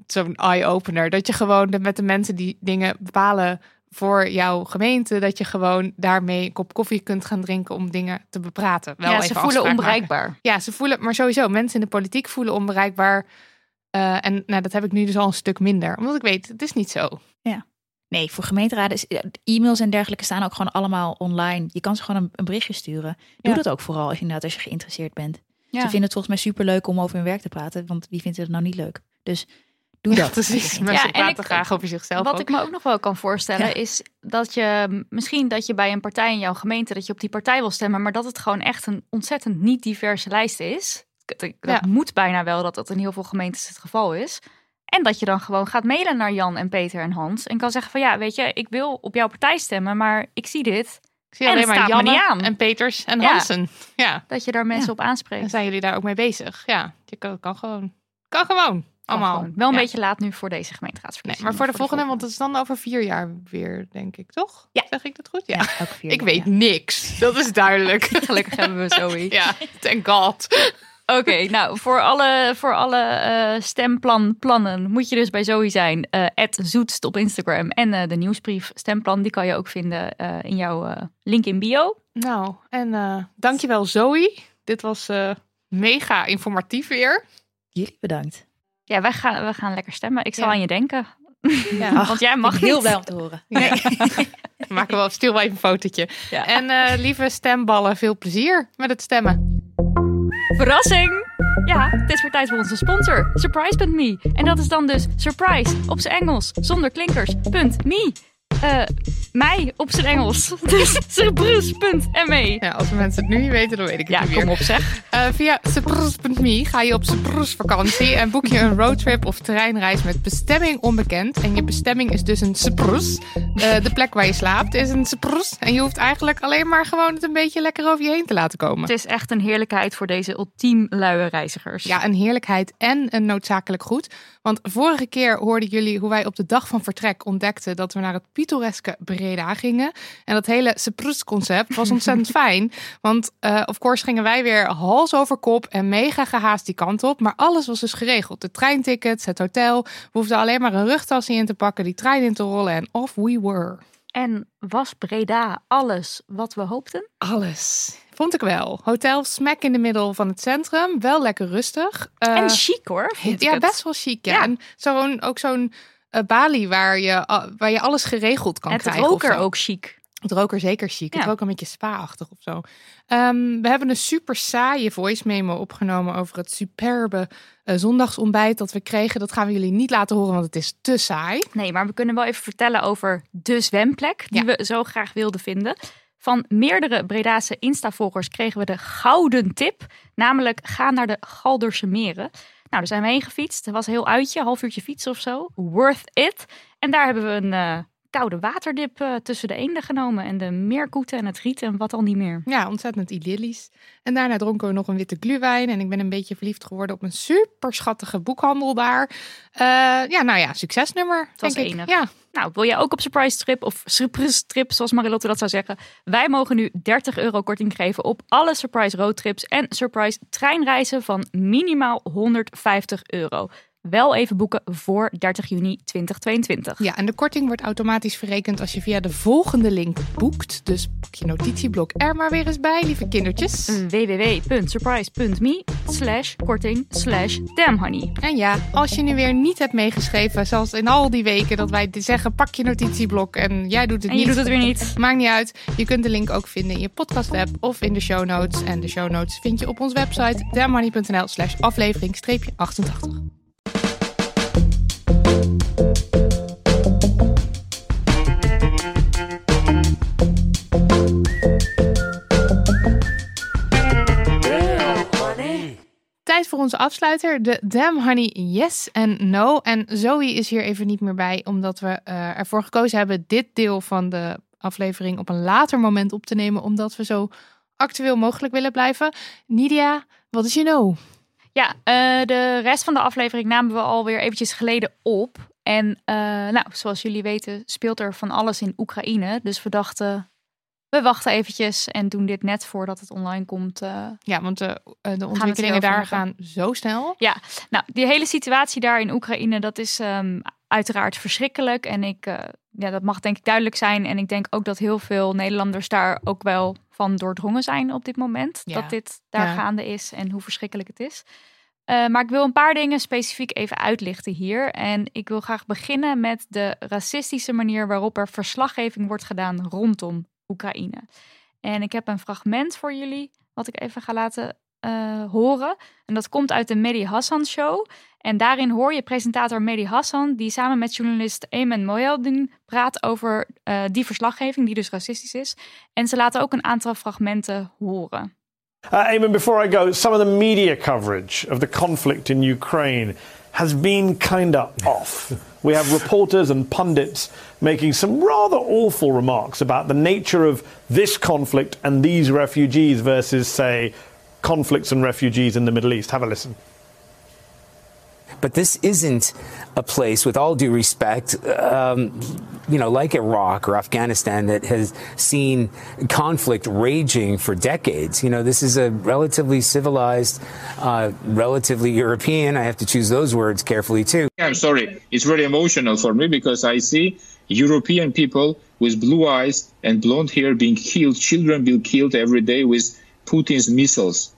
zo'n eye-opener. Dat je gewoon met de mensen die dingen bepalen voor jouw gemeente, dat je gewoon daarmee een kop koffie kunt gaan drinken om dingen te bepraten. Wel ja, even ze voelen onbereikbaar. Maken. Ja, ze voelen, maar sowieso, mensen in de politiek voelen onbereikbaar. Uh, en nou, dat heb ik nu dus al een stuk minder. Omdat ik weet, het is niet zo. Ja. Nee, voor gemeenteraden is e-mails en dergelijke staan ook gewoon allemaal online. Je kan ze gewoon een, een berichtje sturen. Doe ja. dat ook vooral als je, inderdaad, als je geïnteresseerd bent. Ja. Ze vinden het volgens mij superleuk om over hun werk te praten. Want wie vindt het nou niet leuk? Dus... Doe dat. Precies. Ja, mensen praten ik, graag over zichzelf. Wat ook. Ik me ook nog wel kan voorstellen ja. is dat je misschien dat je bij een partij in jouw gemeente dat je op die partij wil stemmen, maar dat het gewoon echt een ontzettend niet diverse lijst is. Dat ja. moet bijna wel dat dat in heel veel gemeentes het geval is. En dat je dan gewoon gaat mailen naar Jan en Peter en Hans en kan zeggen van ja, weet je, ik wil op jouw partij stemmen, maar ik zie dit. Ik zie alleen maar Janne en Peters en ja. Hansen. Ja. Dat je daar mensen ja. op aanspreekt. En zijn jullie daar ook mee bezig? Ja, je kan, kan gewoon. Kan gewoon. Allemaal. Wel een ja. beetje laat nu voor deze gemeenteraadsverkiezingen. Nee, maar voor de, voor de volgende, volgende, want het is dan over vier jaar weer, denk ik, toch? Ja. Zeg ik dat goed? Ja. ja elke vier ik jaar, weet ja. niks. Dat is duidelijk. Gelukkig hebben we Zoë. Ja, thank God. Oké, okay, nou, voor alle, voor alle uh, stemplan plannen moet je dus bij Zoë zijn. Uh, at zoetst op Instagram. En uh, de nieuwsbrief Stemplan, die kan je ook vinden uh, in jouw uh, link in bio. Nou, en uh, dankjewel Zoë. Dit was uh, mega informatief weer. Jullie bedankt. Ja, wij gaan, wij gaan lekker stemmen. Ik zal ja. aan je denken. Ja. Ach, want jij mag niet. Heel blij om te horen. Nee. We maken wel, stil wel even een fotootje. Ja. En uh, lieve stemballen, veel plezier met het stemmen. Verrassing! Ja, het is weer tijd voor onze sponsor, Surprise punt me. En dat is dan dus Surprise op zijn Engels, zonder klinkers.me. Uh, mij op zijn Engels. Dus surprise punt me. Ja, als mensen het nu niet weten, dan weet ik het ja, niet meer. Ja, kom op zeg. Uh, via surprise punt me ga je op surprise vakantie en boek je een roadtrip of terreinreis met bestemming onbekend. En je bestemming is dus een surprise. Uh, de plek waar je slaapt is een surprise. En je hoeft eigenlijk alleen maar gewoon het een beetje lekker over je heen te laten komen. Het is echt een heerlijkheid voor deze ultiem luie reizigers. Ja, een heerlijkheid en een noodzakelijk goed. Want vorige keer hoorden jullie hoe wij op de dag van vertrek ontdekten dat we naar het pittoreske Breda gingen. En dat hele surprise-concept was ontzettend fijn. Want uh, of course gingen wij weer hals over kop en mega gehaast die kant op. Maar alles was dus geregeld. De treintickets, het hotel. We hoefden alleen maar een rugtasje in te pakken, die trein in te rollen en off we were. En was Breda alles wat we hoopten? Alles. Vond ik wel. Hotel smack in de middel van het centrum. Wel lekker rustig. Uh, en chic hoor. Ja, best wel chic. Ja. Ja. En zo'n, ook zo'n uh, balie waar je, uh, waar je alles geregeld kan en krijgen. Het roker ook chic. Het roker zeker chic. Ja. Het roker een beetje spa-achtig of zo. Um, we hebben een super saaie voice memo opgenomen over het superbe uh, zondagsontbijt dat we kregen. Dat gaan we jullie niet laten horen, want het is te saai. Nee, maar we kunnen wel even vertellen over de zwemplek die ja. we zo graag wilden vinden. Van meerdere Breda'se Insta-volgers kregen we de gouden tip. Namelijk, ga naar de Galderse Meren. Nou, daar zijn we heen gefietst. Het was een heel uitje, half uurtje fietsen of zo. Worth it. En daar hebben we een uh, koude waterdip uh, tussen de eenden genomen. En de meerkoeten en het riet en wat al niet meer. Ja, ontzettend idyllisch. En daarna dronken we nog een witte glühwein. En ik ben een beetje verliefd geworden op een super schattige boekhandel daar. Uh, ja, nou ja, succesnummer. Het was enig. Ja. Nou, wil jij ook op Surprise Trip of Surprise Trip, zoals Marilotte dat zou zeggen? Wij mogen nu dertig euro korting geven op alle Surprise roadtrips en Surprise treinreizen van minimaal honderdvijftig euro. Wel even boeken voor dertig juni tweeduizend tweeëntwintig. Ja, en de korting wordt automatisch verrekend als je via de volgende link boekt. Dus pak je notitieblok er maar weer eens bij, lieve kindertjes. www.surprise.me slash korting slash damnhoney. En ja, als je nu weer niet hebt meegeschreven, zoals in al die weken dat wij zeggen, pak je notitieblok en jij doet het en niet. En je doet het weer niet. Maakt niet uit. Je kunt de link ook vinden in je podcast-app of in de show notes. En de show notes vind je op onze website damnhoney.nl slash aflevering streepje 88. Tijd voor onze afsluiter, de Damn Honey Yes en No. En Zoë is hier even niet meer bij, omdat we uh, ervoor gekozen hebben dit deel van de aflevering op een later moment op te nemen, omdat we zo actueel mogelijk willen blijven. Nydia, wat is je No? Ja, uh, de rest van de aflevering namen we alweer eventjes geleden op. En uh, nou, zoals jullie weten speelt er van alles in Oekraïne. Dus we dachten, we wachten eventjes en doen dit net voordat het online komt. Uh, ja, want de, de ontwikkelingen daar gaan zo snel. Ja, nou, die hele situatie daar in Oekraïne, dat is um, uiteraard verschrikkelijk. En ik, uh, ja, dat mag denk ik duidelijk zijn. En ik denk ook dat heel veel Nederlanders daar ook wel van doordrongen zijn op dit moment. Ja. Dat dit daar ja. gaande is en hoe verschrikkelijk het is. Uh, maar ik wil een paar dingen specifiek even uitlichten hier. En ik wil graag beginnen met de racistische manier waarop er verslaggeving wordt gedaan rondom Oekraïne. En ik heb een fragment voor jullie, wat ik even ga laten uh, horen. En dat komt uit de Mehdi Hassan show. En daarin hoor je presentator Mehdi Hassan, die samen met journalist Eamon Moyaldin praat over uh, die verslaggeving, die dus racistisch is. En ze laten ook een aantal fragmenten horen. Uh, Eamon, before I go, some of the media coverage of the conflict in Ukraine has been kinda off. We have reporters and pundits making some rather awful remarks about the nature of this conflict and these refugees versus, say, conflicts and refugees in the Middle East. Have a listen. But this isn't a place, with all due respect, um, you know, like Iraq or Afghanistan that has seen conflict raging for decades. You know, this is a relatively civilized, uh, relatively European. I have to choose those words carefully, too. I'm sorry. It's really emotional for me because I see European people with blue eyes and blonde hair being killed. Children being killed every day with Putin's missiles.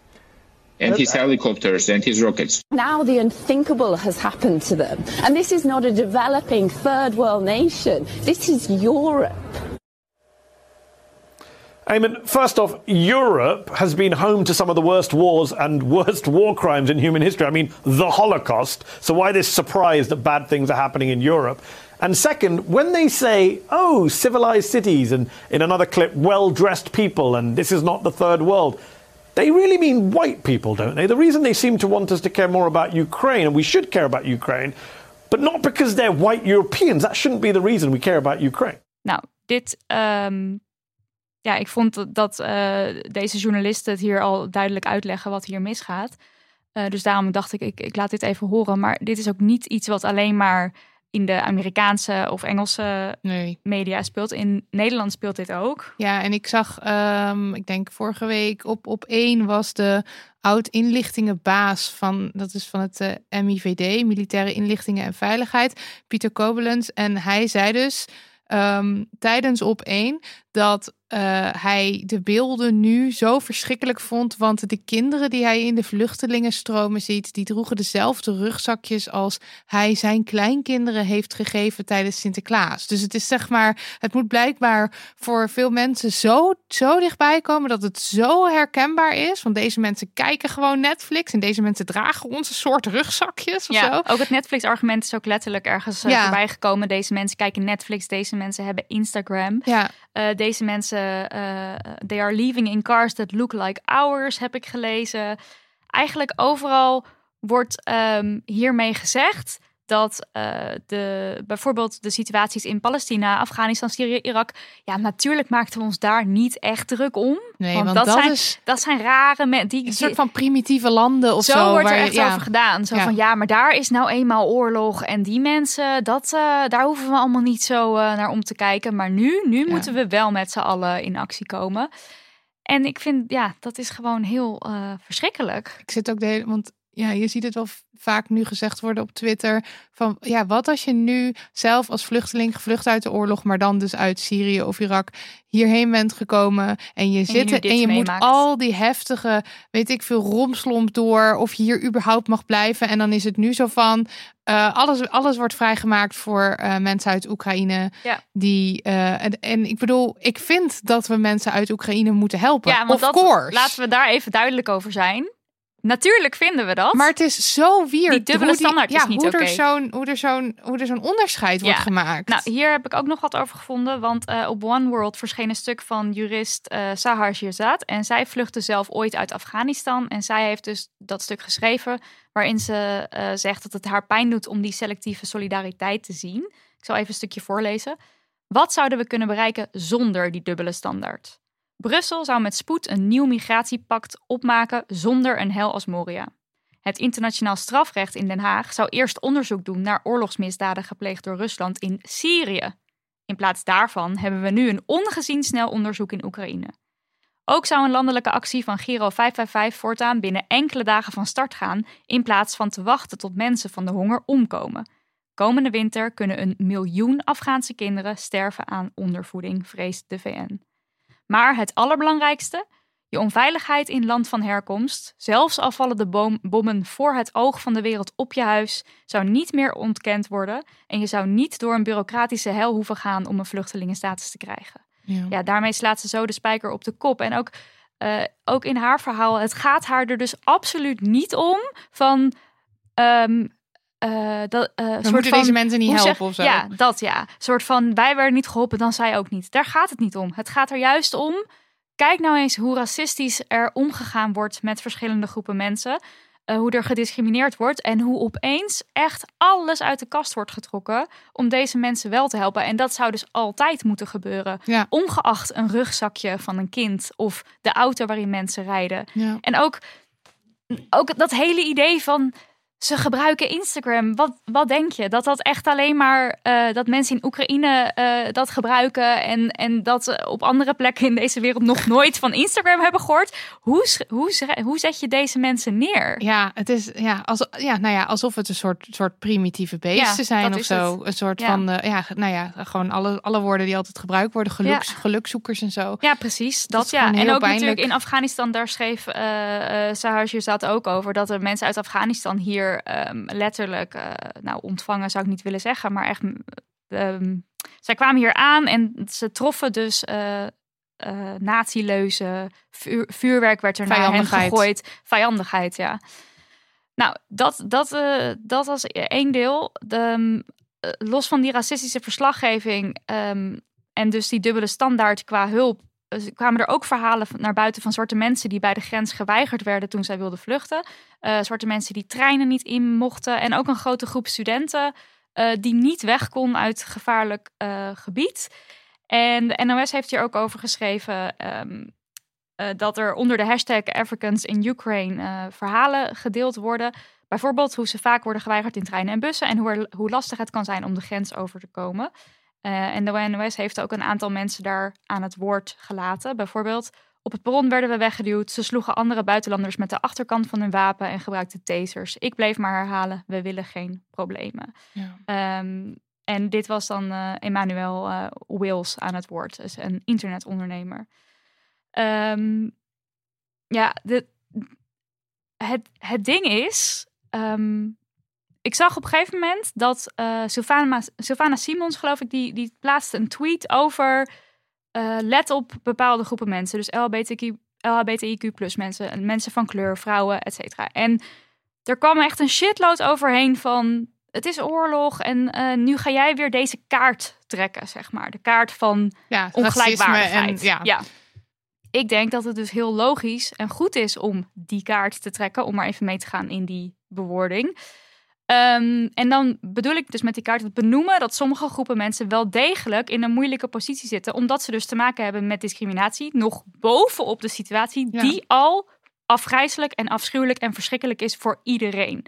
And his helicopters and his rockets. Now the unthinkable has happened to them. And this is not a developing third world nation. This is Europe. Eamon, first off, Europe has been home to some of the worst wars and worst war crimes in human history. I mean, the Holocaust. So why this surprise that bad things are happening in Europe? And second, when they say, oh, civilized cities, and in another clip, well-dressed people, and this is not the third world, they really mean white people, don't they? The reason they seem to want us to care more about Ukraine, and we should care about Ukraine, but not because they're white Europeans. That shouldn't be the reason we care about Ukraine. Nou, dit, um, ja, ik vond dat uh, deze journalisten het hier al duidelijk uitleggen wat hier misgaat. Uh, dus daarom dacht ik, ik, ik laat dit even horen. Maar dit is ook niet iets wat alleen maar in de Amerikaanse of Engelse nee. media speelt. In Nederland speelt dit ook. Ja, en ik zag, um, ik denk vorige week op op één was de oud-inlichtingenbaas van, dat is van het uh, M I V D, Militaire Inlichtingen en Veiligheid, Pieter Cobelens. En hij zei dus um, tijdens op één dat uh, hij de beelden nu zo verschrikkelijk vond, want de kinderen die hij in de vluchtelingenstromen ziet, die droegen dezelfde rugzakjes als hij zijn kleinkinderen heeft gegeven tijdens Sinterklaas. Dus het is zeg maar, het moet blijkbaar voor veel mensen zo, zo dichtbij komen dat het zo herkenbaar is, want deze mensen kijken gewoon Netflix en deze mensen dragen onze soort rugzakjes of ja, zo. Ook het Netflix-argument is ook letterlijk ergens ja. voorbij gekomen. Deze mensen kijken Netflix, deze mensen hebben Instagram. Ja. Uh, deze mensen, uh, they are living in cars that look like ours, heb ik gelezen. Eigenlijk overal wordt um, hiermee gezegd dat uh, de, bijvoorbeeld de situaties in Palestina, Afghanistan, Syrië, Irak... ja, natuurlijk maakten we ons daar niet echt druk om. Nee, want, want dat, dat, zijn, is dat zijn rare... Me- die, een soort van primitieve landen of zo. Zo wordt waar, er echt ja. over gedaan. Zo ja. van, ja, maar daar is nou eenmaal oorlog. En die mensen, dat, uh, daar hoeven we allemaal niet zo uh, naar om te kijken. Maar nu, nu ja. moeten we wel met z'n allen in actie komen. En ik vind, ja, dat is gewoon heel uh, verschrikkelijk. Ik zit ook de hele... want ja, je ziet het wel vaak nu gezegd worden op Twitter. Van ja, wat als je nu zelf als vluchteling, gevlucht uit de oorlog, maar dan dus uit Syrië of Irak, hierheen bent gekomen en je en zit je en je meemaakt. Moet al die heftige, weet ik veel, romslomp door of je hier überhaupt mag blijven. En dan is het nu zo van uh, alles, alles wordt vrijgemaakt voor uh, mensen uit Oekraïne. Ja. Die uh, en, en ik bedoel, ik vind dat we mensen uit Oekraïne moeten helpen. Ja, want dat, laten we daar even duidelijk over zijn. Natuurlijk vinden we dat. Maar het is zo weird. Die dubbele die, standaard ja, is niet oké. Okay. Hoe er zo'n zo onderscheid ja. wordt gemaakt. Nou, hier heb ik ook nog wat over gevonden. Want uh, op One World verscheen een stuk van jurist uh, Sahar Jirzaad. En zij vluchtte zelf ooit uit Afghanistan. En zij heeft dus dat stuk geschreven waarin ze uh, zegt dat het haar pijn doet om die selectieve solidariteit te zien. Ik zal even een stukje voorlezen. Wat zouden we kunnen bereiken zonder die dubbele standaard? Brussel zou met spoed een nieuw migratiepact opmaken zonder een hel als Moria. Het internationaal strafrecht in Den Haag zou eerst onderzoek doen naar oorlogsmisdaden gepleegd door Rusland in Syrië. In plaats daarvan hebben we nu een ongezien snel onderzoek in Oekraïne. Ook zou een landelijke actie van Giro vijf vijf vijf voortaan binnen enkele dagen van start gaan, in plaats van te wachten tot mensen van de honger omkomen. Komende winter kunnen een miljoen Afghaanse kinderen sterven aan ondervoeding, vreest de V N. Maar het allerbelangrijkste, je onveiligheid in land van herkomst, zelfs al vallen de bom- bommen voor het oog van de wereld op je huis, zou niet meer ontkend worden en je zou niet door een bureaucratische hel hoeven gaan om een vluchtelingenstatus te krijgen. Ja, ja daarmee slaat ze zo de spijker op de kop. En ook, uh, ook in haar verhaal, het gaat haar er dus absoluut niet om van... Um, Uh, dat, uh, dan soort moeten van, deze mensen niet helpen zeg, of zo. Ja, dat ja. soort van, wij werden niet geholpen, dan zij ook niet. Daar gaat het niet om. Het gaat er juist om, kijk nou eens hoe racistisch er omgegaan wordt met verschillende groepen mensen. Uh, hoe er gediscrimineerd wordt en hoe opeens echt alles uit de kast wordt getrokken om deze mensen wel te helpen. En dat zou dus altijd moeten gebeuren. Ja. Ongeacht een rugzakje van een kind of de auto waarin mensen rijden. Ja. En ook, ook dat hele idee van... Ze gebruiken Instagram. Wat, wat denk je? Dat dat echt alleen maar... Uh, dat mensen in Oekraïne uh, dat gebruiken... En, en dat ze op andere plekken in deze wereld... nog nooit van Instagram hebben gehoord. Hoe, hoe, hoe zet je deze mensen neer? Ja, het is ja, als, ja, nou ja, alsof het een soort, soort primitieve beesten ja, zijn of zo. Het. Een soort ja. van... Uh, ja, nou ja, gewoon alle, alle woorden die altijd gebruikt worden. Geluks, ja. Gelukzoekers en zo. Ja, precies. Dat, dat ja. En ook pijnlijk. Natuurlijk in Afghanistan... daar schreef uh, uh, Sahar Jirzaad ook over... dat er mensen uit Afghanistan hier... Um, letterlijk, uh, nou ontvangen zou ik niet willen zeggen, maar echt, um, zij kwamen hier aan en ze troffen dus uh, uh, nazi-leuzen, vuur, vuurwerk werd er naar hen gegooid, vijandigheid, ja. Nou, dat, dat, uh, dat was één deel. De, um, los van die racistische verslaggeving um, en dus die dubbele standaard qua hulp, kwamen er ook verhalen naar buiten van zwarte mensen die bij de grens geweigerd werden toen zij wilden vluchten. Uh, zwarte mensen die treinen niet in mochten. En ook een grote groep studenten uh, die niet weg kon uit gevaarlijk uh, gebied. En de N O S heeft hier ook over geschreven um, uh, dat er onder de hashtag Africans in Ukraine uh, verhalen gedeeld worden. Bijvoorbeeld hoe ze vaak worden geweigerd in treinen en bussen en hoe, er, hoe lastig het kan zijn om de grens over te komen. Uh, en de N O S heeft ook een aantal mensen daar aan het woord gelaten. Bijvoorbeeld, op het perron werden we weggeduwd. Ze sloegen andere buitenlanders met de achterkant van hun wapen en gebruikten tasers. Ik bleef maar herhalen, we willen geen problemen. Ja. Um, en dit was dan uh, Emmanuel uh, Wills aan het woord. Dus een internetondernemer. Um, ja, de, het, het ding is... Um, Ik zag op een gegeven moment dat uh, Sylvana, Sylvana Simons, geloof ik, die, die plaatste een tweet over uh, let op bepaalde groepen mensen. Dus L H B T I Q plus mensen, mensen van kleur, vrouwen, et cetera. En er kwam echt een shitload overheen van het is oorlog en uh, nu ga jij weer deze kaart trekken, zeg maar. De kaart van ja, ongelijkwaardigheid. En, ja. ja. Ik denk dat het dus heel logisch en goed is om die kaart te trekken, om maar even mee te gaan in die bewoording. Um, en dan bedoel ik dus met die kaart het benoemen dat sommige groepen mensen wel degelijk in een moeilijke positie zitten. Omdat ze dus te maken hebben met discriminatie. Nog bovenop de situatie ja. die al afgrijselijk en afschuwelijk en verschrikkelijk is voor iedereen.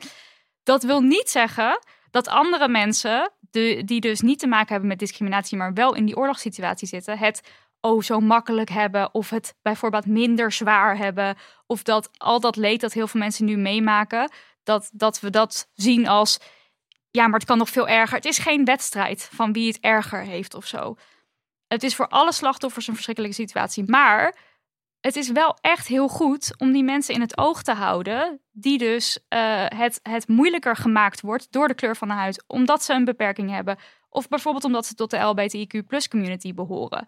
Dat wil niet zeggen dat andere mensen, de, die dus niet te maken hebben met discriminatie, maar wel in die oorlogssituatie zitten, het oh zo makkelijk hebben of het bijvoorbeeld minder zwaar hebben. Of dat al dat leed dat heel veel mensen nu meemaken, dat, dat we dat zien als, ja, maar het kan nog veel erger. Het is geen wedstrijd van wie het erger heeft of zo. Het is voor alle slachtoffers een verschrikkelijke situatie. Maar het is wel echt heel goed om die mensen in het oog te houden die dus uh, het, het moeilijker gemaakt wordt door de kleur van de huid, omdat ze een beperking hebben. Of bijvoorbeeld omdat ze tot de L G B T I Q plus community behoren.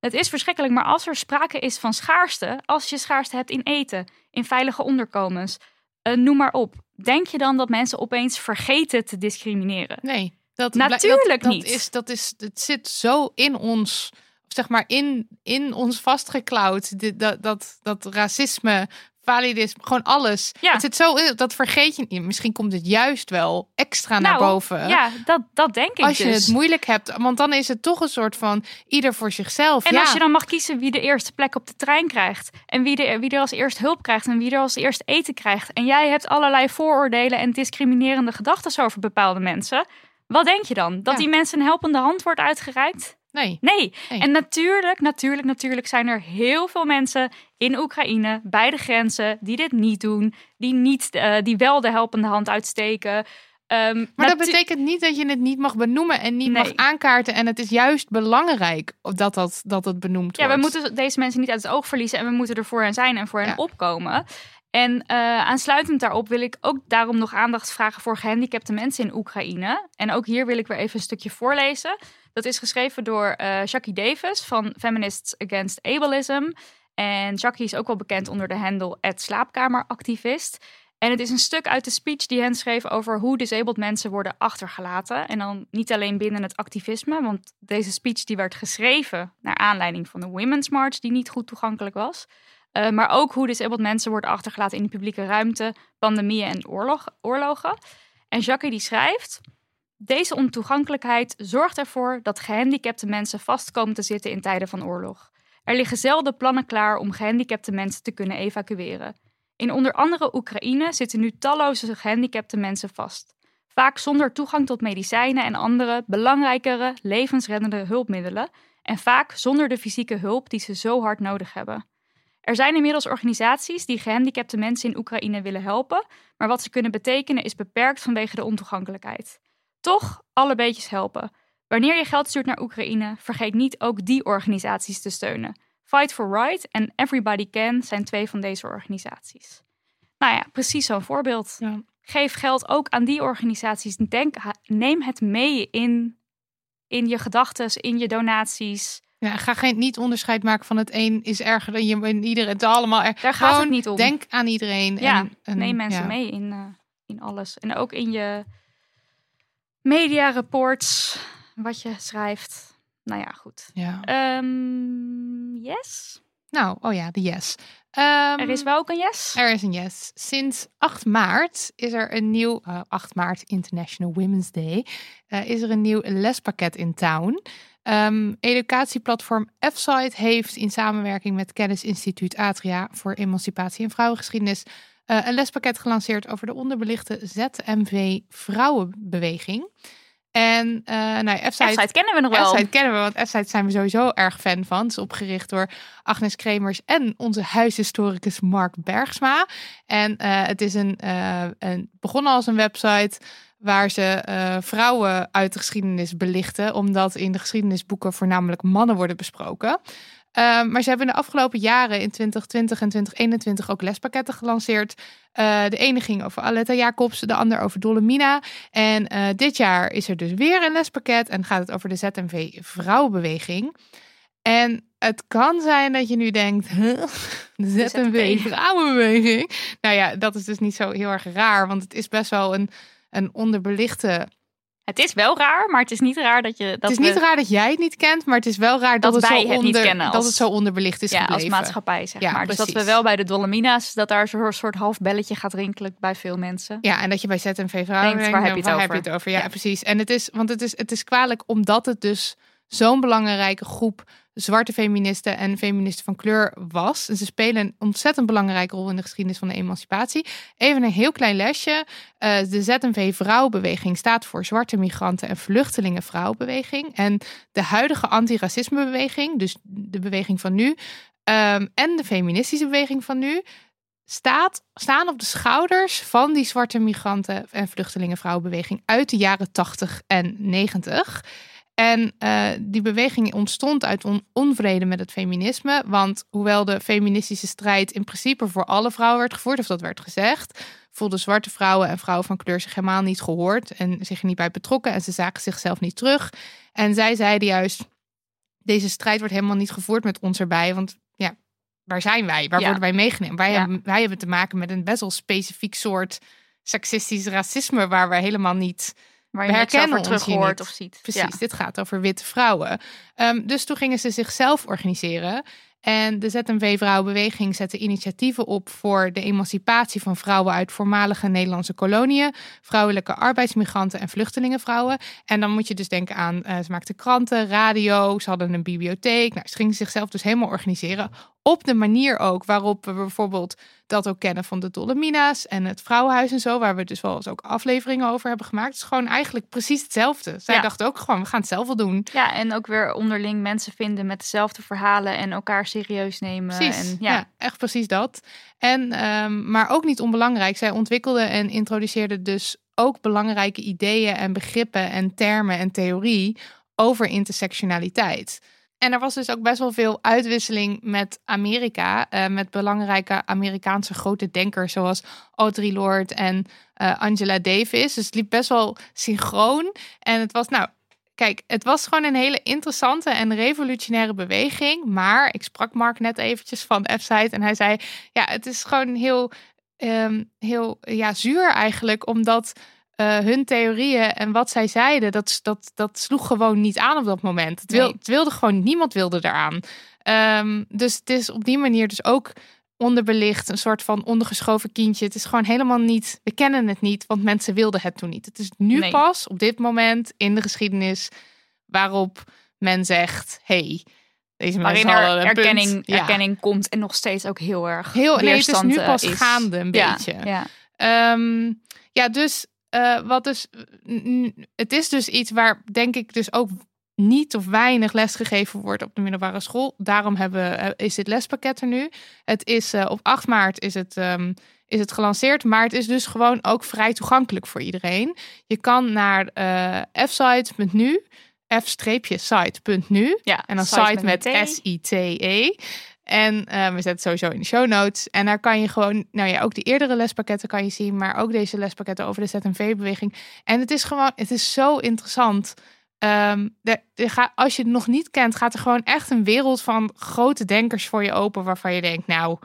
Het is verschrikkelijk, maar als er sprake is van schaarste, als je schaarste hebt in eten, in veilige onderkomens, uh, noem maar op. Denk je dan dat mensen opeens vergeten te discrimineren? Nee. Dat natuurlijk dat, niet. Dat is, dat is, het zit zo in ons, zeg maar in, in ons vastgeklauwd, dat, dat, dat, dat racisme, validisme, gewoon alles. Ja. Het zit zo in, dat vergeet je niet. Misschien komt het juist wel extra nou, naar boven. Ja, dat, dat denk ik. Als je dus het moeilijk hebt, want dan is het toch een soort van ieder voor zichzelf. En ja. als je dan mag kiezen wie de eerste plek op de trein krijgt en wie, de, wie er als eerst hulp krijgt en wie er als eerst eten krijgt en jij hebt allerlei vooroordelen en discriminerende gedachten over bepaalde mensen, wat denk je dan? Dat ja. die mensen een helpende hand wordt uitgereikt? Nee. nee. Nee. En natuurlijk, natuurlijk, natuurlijk zijn er heel veel mensen in Oekraïne, bij de grenzen, die dit niet doen. Die, niet, uh, die wel de helpende hand uitsteken. Um, maar natu- dat betekent niet dat je het niet mag benoemen en niet nee. mag aankaarten. En het is juist belangrijk dat dat, dat het benoemd wordt. Ja, we moeten deze mensen niet uit het oog verliezen. En we moeten er voor hen zijn en voor hen ja. opkomen. En uh, aansluitend daarop wil ik ook daarom nog aandacht vragen voor gehandicapte mensen in Oekraïne. En ook hier wil ik weer even een stukje voorlezen. Dat is geschreven door uh, Jackie Davis van Feminists Against Ableism. En Jackie is ook wel bekend onder de handle at slaapkameractivist. En het is een stuk uit de speech die hen schreef over hoe disabled mensen worden achtergelaten. En dan niet alleen binnen het activisme, want deze speech die werd geschreven naar aanleiding van de Women's March, die niet goed toegankelijk was. Uh, maar ook hoe disabled mensen worden achtergelaten in de publieke ruimte, pandemieën en oorlog, oorlogen. En Jackie die schrijft: deze ontoegankelijkheid zorgt ervoor dat gehandicapte mensen vast komen te zitten in tijden van oorlog. Er liggen zelden plannen klaar om gehandicapte mensen te kunnen evacueren. In onder andere Oekraïne zitten nu talloze gehandicapte mensen vast. Vaak zonder toegang tot medicijnen en andere, belangrijkere, levensreddende hulpmiddelen. En vaak zonder de fysieke hulp die ze zo hard nodig hebben. Er zijn inmiddels organisaties die gehandicapte mensen in Oekraïne willen helpen, maar wat ze kunnen betekenen is beperkt vanwege de ontoegankelijkheid. Toch alle beetjes helpen. Wanneer je geld stuurt naar Oekraïne, vergeet niet ook die organisaties te steunen. Fight for Right en Everybody Can zijn twee van deze organisaties. Nou ja, precies zo'n voorbeeld. Ja. Geef geld ook aan die organisaties. Denk, neem het mee in, in je gedachtes, in je donaties. Ja, ga geen niet onderscheid maken van het een is erger dan je in iedereen. Het allemaal er. Daar gaat het niet om. Denk aan iedereen. Ja, en, en, neem mensen ja. mee in, uh, in alles. En ook in je media reports, wat je schrijft. Nou ja, goed. Ja. Um, yes? Nou, oh ja, de yes. Um, er is wel ook een yes? Er is een yes. Sinds acht maart is er een nieuw... Uh, acht maart, International Women's Day. Uh, is er een nieuw lespakket in town. Um, educatieplatform Fsite heeft in samenwerking met kennisinstituut Atria voor emancipatie en vrouwengeschiedenis uh, een lespakket gelanceerd over de onderbelichte Z M V vrouwenbeweging. En uh, nou, Fsite, Fsite kennen we nog wel. Fsite kennen we, want Fsite zijn we sowieso erg fan van. Het is opgericht door Agnes Kremers en onze huishistoricus Mark Bergsma. En uh, het is een, uh, een begonnen als een website waar ze uh, vrouwen uit de geschiedenis belichten, omdat in de geschiedenisboeken voornamelijk mannen worden besproken. Uh, maar ze hebben in de afgelopen jaren in twintig twintig en twintig eenentwintig ook lespakketten gelanceerd. Uh, de ene ging over Aletta Jacobs, de ander over Dolle Mina. En uh, dit jaar is er dus weer een lespakket en gaat het over de Z M V Vrouwenbeweging. En het kan zijn dat je nu denkt, huh? De Z M V Vrouwenbeweging? Nou ja, dat is dus niet zo heel erg raar, want het is best wel een... een onderbelichte Het is wel raar, maar het is niet raar dat je... Dat het is niet we... raar dat jij het niet kent, maar het is wel raar dat, dat, het, zo het, onder, als... dat het zo onderbelicht is ja, gebleven. Als maatschappij, zeg ja, maar. Precies. Dus dat we wel bij de Dolle Mina's, dat daar zo'n soort half belletje gaat rinkelen bij veel mensen. Ja, en dat je bij Z M V vrouwen denkt, waar, heb je, het waar heb je het over? Ja, ja, precies. En het is, want het is, het is kwalijk omdat het dus zo'n belangrijke groep zwarte feministen en feministen van kleur was. En ze spelen een ontzettend belangrijke rol in de geschiedenis van de emancipatie. Even een heel klein lesje. Uh, de Z M V-vrouwenbeweging staat voor Zwarte Migranten en Vluchtelingen-vrouwenbeweging. En de huidige antiracismebeweging, dus de beweging van nu, um, en de feministische beweging van nu, staat, staan op de schouders van die Zwarte Migranten en Vluchtelingen-vrouwenbeweging uit de jaren tachtig en negentig. En uh, die beweging ontstond uit on- onvrede met het feminisme. Want hoewel de feministische strijd in principe voor alle vrouwen werd gevoerd, of dat werd gezegd, voelden zwarte vrouwen en vrouwen van kleur zich helemaal niet gehoord en zich er niet bij betrokken. En ze zagen zichzelf niet terug. En zij zeiden juist, deze strijd wordt helemaal niet gevoerd met ons erbij. Want ja, waar zijn wij? Waar ja. worden wij meegenomen? Wij, ja. hebben, wij hebben te maken met een best wel specifiek soort seksistisch racisme waar we helemaal niet... Waar je we herkennen over terug hoort of ziet. Precies, ja. Dit gaat over witte vrouwen. Um, dus toen gingen ze zichzelf organiseren. En de Z M V-vrouwenbeweging zette initiatieven op voor de emancipatie van vrouwen uit voormalige Nederlandse koloniën, vrouwelijke arbeidsmigranten en vluchtelingenvrouwen. En dan moet je dus denken aan, uh, ze maakten kranten, radio, ze hadden een bibliotheek. Nou, ze gingen zichzelf dus helemaal organiseren. Op de manier ook waarop we bijvoorbeeld dat ook kennen van de Dolle Mina's en het Vrouwenhuis en zo, waar we dus wel eens ook afleveringen over hebben gemaakt. Het is gewoon eigenlijk precies hetzelfde. Zij ja. dachten ook gewoon, we gaan het zelf wel doen. Ja, en ook weer onderling mensen vinden met dezelfde verhalen en elkaar serieus nemen. Precies, en, ja. ja, echt precies dat. En, um, maar ook niet onbelangrijk, zij ontwikkelden en introduceerden dus ook belangrijke ideeën en begrippen en termen en theorie over intersectionaliteit. En er was dus ook best wel veel uitwisseling met Amerika. Uh, met belangrijke Amerikaanse grote denkers zoals Audre Lorde en uh, Angela Davis. Dus het liep best wel synchroon. En het was nou, kijk, het was gewoon een hele interessante en revolutionaire beweging. Maar ik sprak Mark net eventjes van Fsite en hij zei, ja, het is gewoon heel, um, heel ja, zuur eigenlijk, omdat... Uh, hun theorieën en wat zij zeiden, dat, dat, dat sloeg gewoon niet aan op dat moment. Het, wil, het wilde gewoon, niemand wilde daaraan. Um, dus het is op die manier dus ook onderbelicht, een soort van ondergeschoven kindje. Het is gewoon helemaal niet, we kennen het niet, want mensen wilden het toen niet. Het is nu nee. pas op dit moment in de geschiedenis waarop men zegt, hey, deze waarin er erkenning, ja. erkenning komt en nog steeds ook heel erg heel, nee, het is nu pas is. gaande een ja, beetje. Ja, um, ja dus Uh, wat dus, het is dus iets waar denk ik dus ook niet of weinig lesgegeven wordt op de middelbare school. Daarom hebben, uh, is dit lespakket er nu. Het is uh, op acht maart is het, um, is het gelanceerd, maar het is dus gewoon ook vrij toegankelijk voor iedereen. Je kan naar uh, Fsite punt nu, f-site punt nu, ja, en dan site, site met S I T E. En uh, we zetten het sowieso in de show notes. En daar kan je gewoon, nou ja, ook de eerdere lespakketten kan je zien, maar ook deze lespakketten over de Z M V-beweging. En het is gewoon, het is zo interessant. Um, de, de ga, als je het nog niet kent, gaat er gewoon echt een wereld van grote denkers voor je open, waarvan je denkt, nou,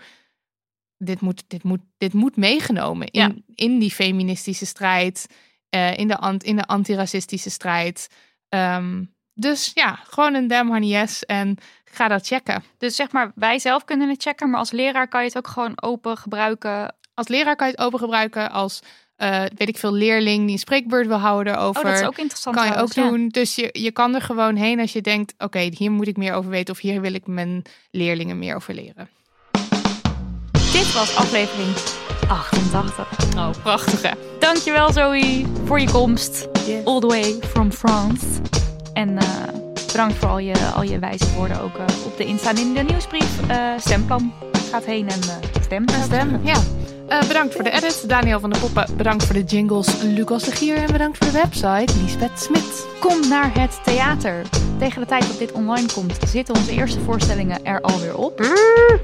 dit moet, dit moet, dit moet meegenomen in, ja. in die feministische strijd, uh, in, de an, in de antiracistische strijd. Um, Dus ja, gewoon een Damn Honey yes en ga dat checken. Dus zeg maar, wij zelf kunnen het checken, maar als leraar kan je het ook gewoon open gebruiken. Als leraar kan je het open gebruiken, als uh, weet ik veel leerling die een spreekbeurt wil houden over. Oh, dat is ook interessant. Kan je ook ja. doen. Dus je, je kan er gewoon heen als je denkt, oké, okay, hier moet ik meer over weten of hier wil ik mijn leerlingen meer over leren. Dit was aflevering achtentachtig. Oh, prachtig hè. Dankjewel Zoë voor je komst. Yes. All the way from France. En uh, bedankt voor al je, al je wijze woorden ook uh, op de Insta en in de nieuwsbrief. Uh, stemplan gaat heen en uh, stem. En stem, ja. Uh, bedankt voor de edit, Daniel van der Poppen. Bedankt voor de jingles, Lucas de Gier. En bedankt voor de website, Lisbeth Smit. Kom naar het theater. Tegen de tijd dat dit online komt, zitten onze eerste voorstellingen er alweer op.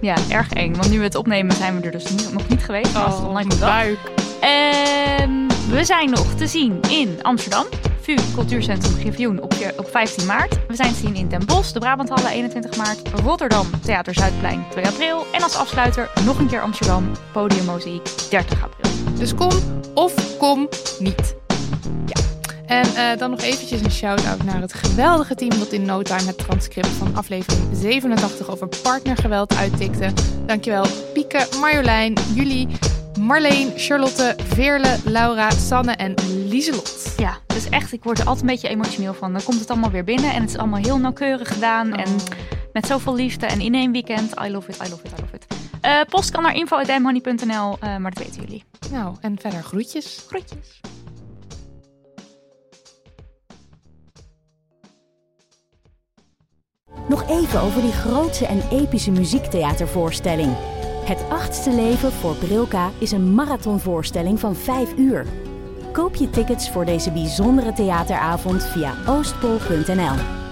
Ja, erg eng. Want nu we het opnemen zijn we er dus niet, nog niet geweest. Maar als het online komt, buik. En we zijn nog te zien in Amsterdam. V U Cultuurcentrum Griffioen op, op vijftien maart. We zijn te zien in Den Bosch, de Brabanthallen eenentwintig maart. Rotterdam, Theater Zuidplein twee april. En als afsluiter nog een keer Amsterdam, Podium Mozaïek dertig april. Dus kom of kom niet. Ja. En uh, dan nog eventjes een shout-out naar het geweldige team dat in no time het transcript van aflevering zevenentachtig over partnergeweld uittikte. Dankjewel Pieke, Marjolein, Julie, Marleen, Charlotte, Veerle, Laura, Sanne en Lieselot. Ja, dus echt, ik word er altijd een beetje emotioneel van. Dan komt het allemaal weer binnen en het is allemaal heel nauwkeurig gedaan. Oh. En met zoveel liefde en in één weekend. I love it, I love it, I love it. Uh, post kan naar info at damn honey dot n l, uh, maar dat weten jullie. Nou, en verder groetjes. Groetjes. Nog even over die grootse en epische muziektheatervoorstelling. Het Achtste Leven voor Brilka is een marathonvoorstelling van vijf uur. Koop je tickets voor deze bijzondere theateravond via Oostpool punt n l.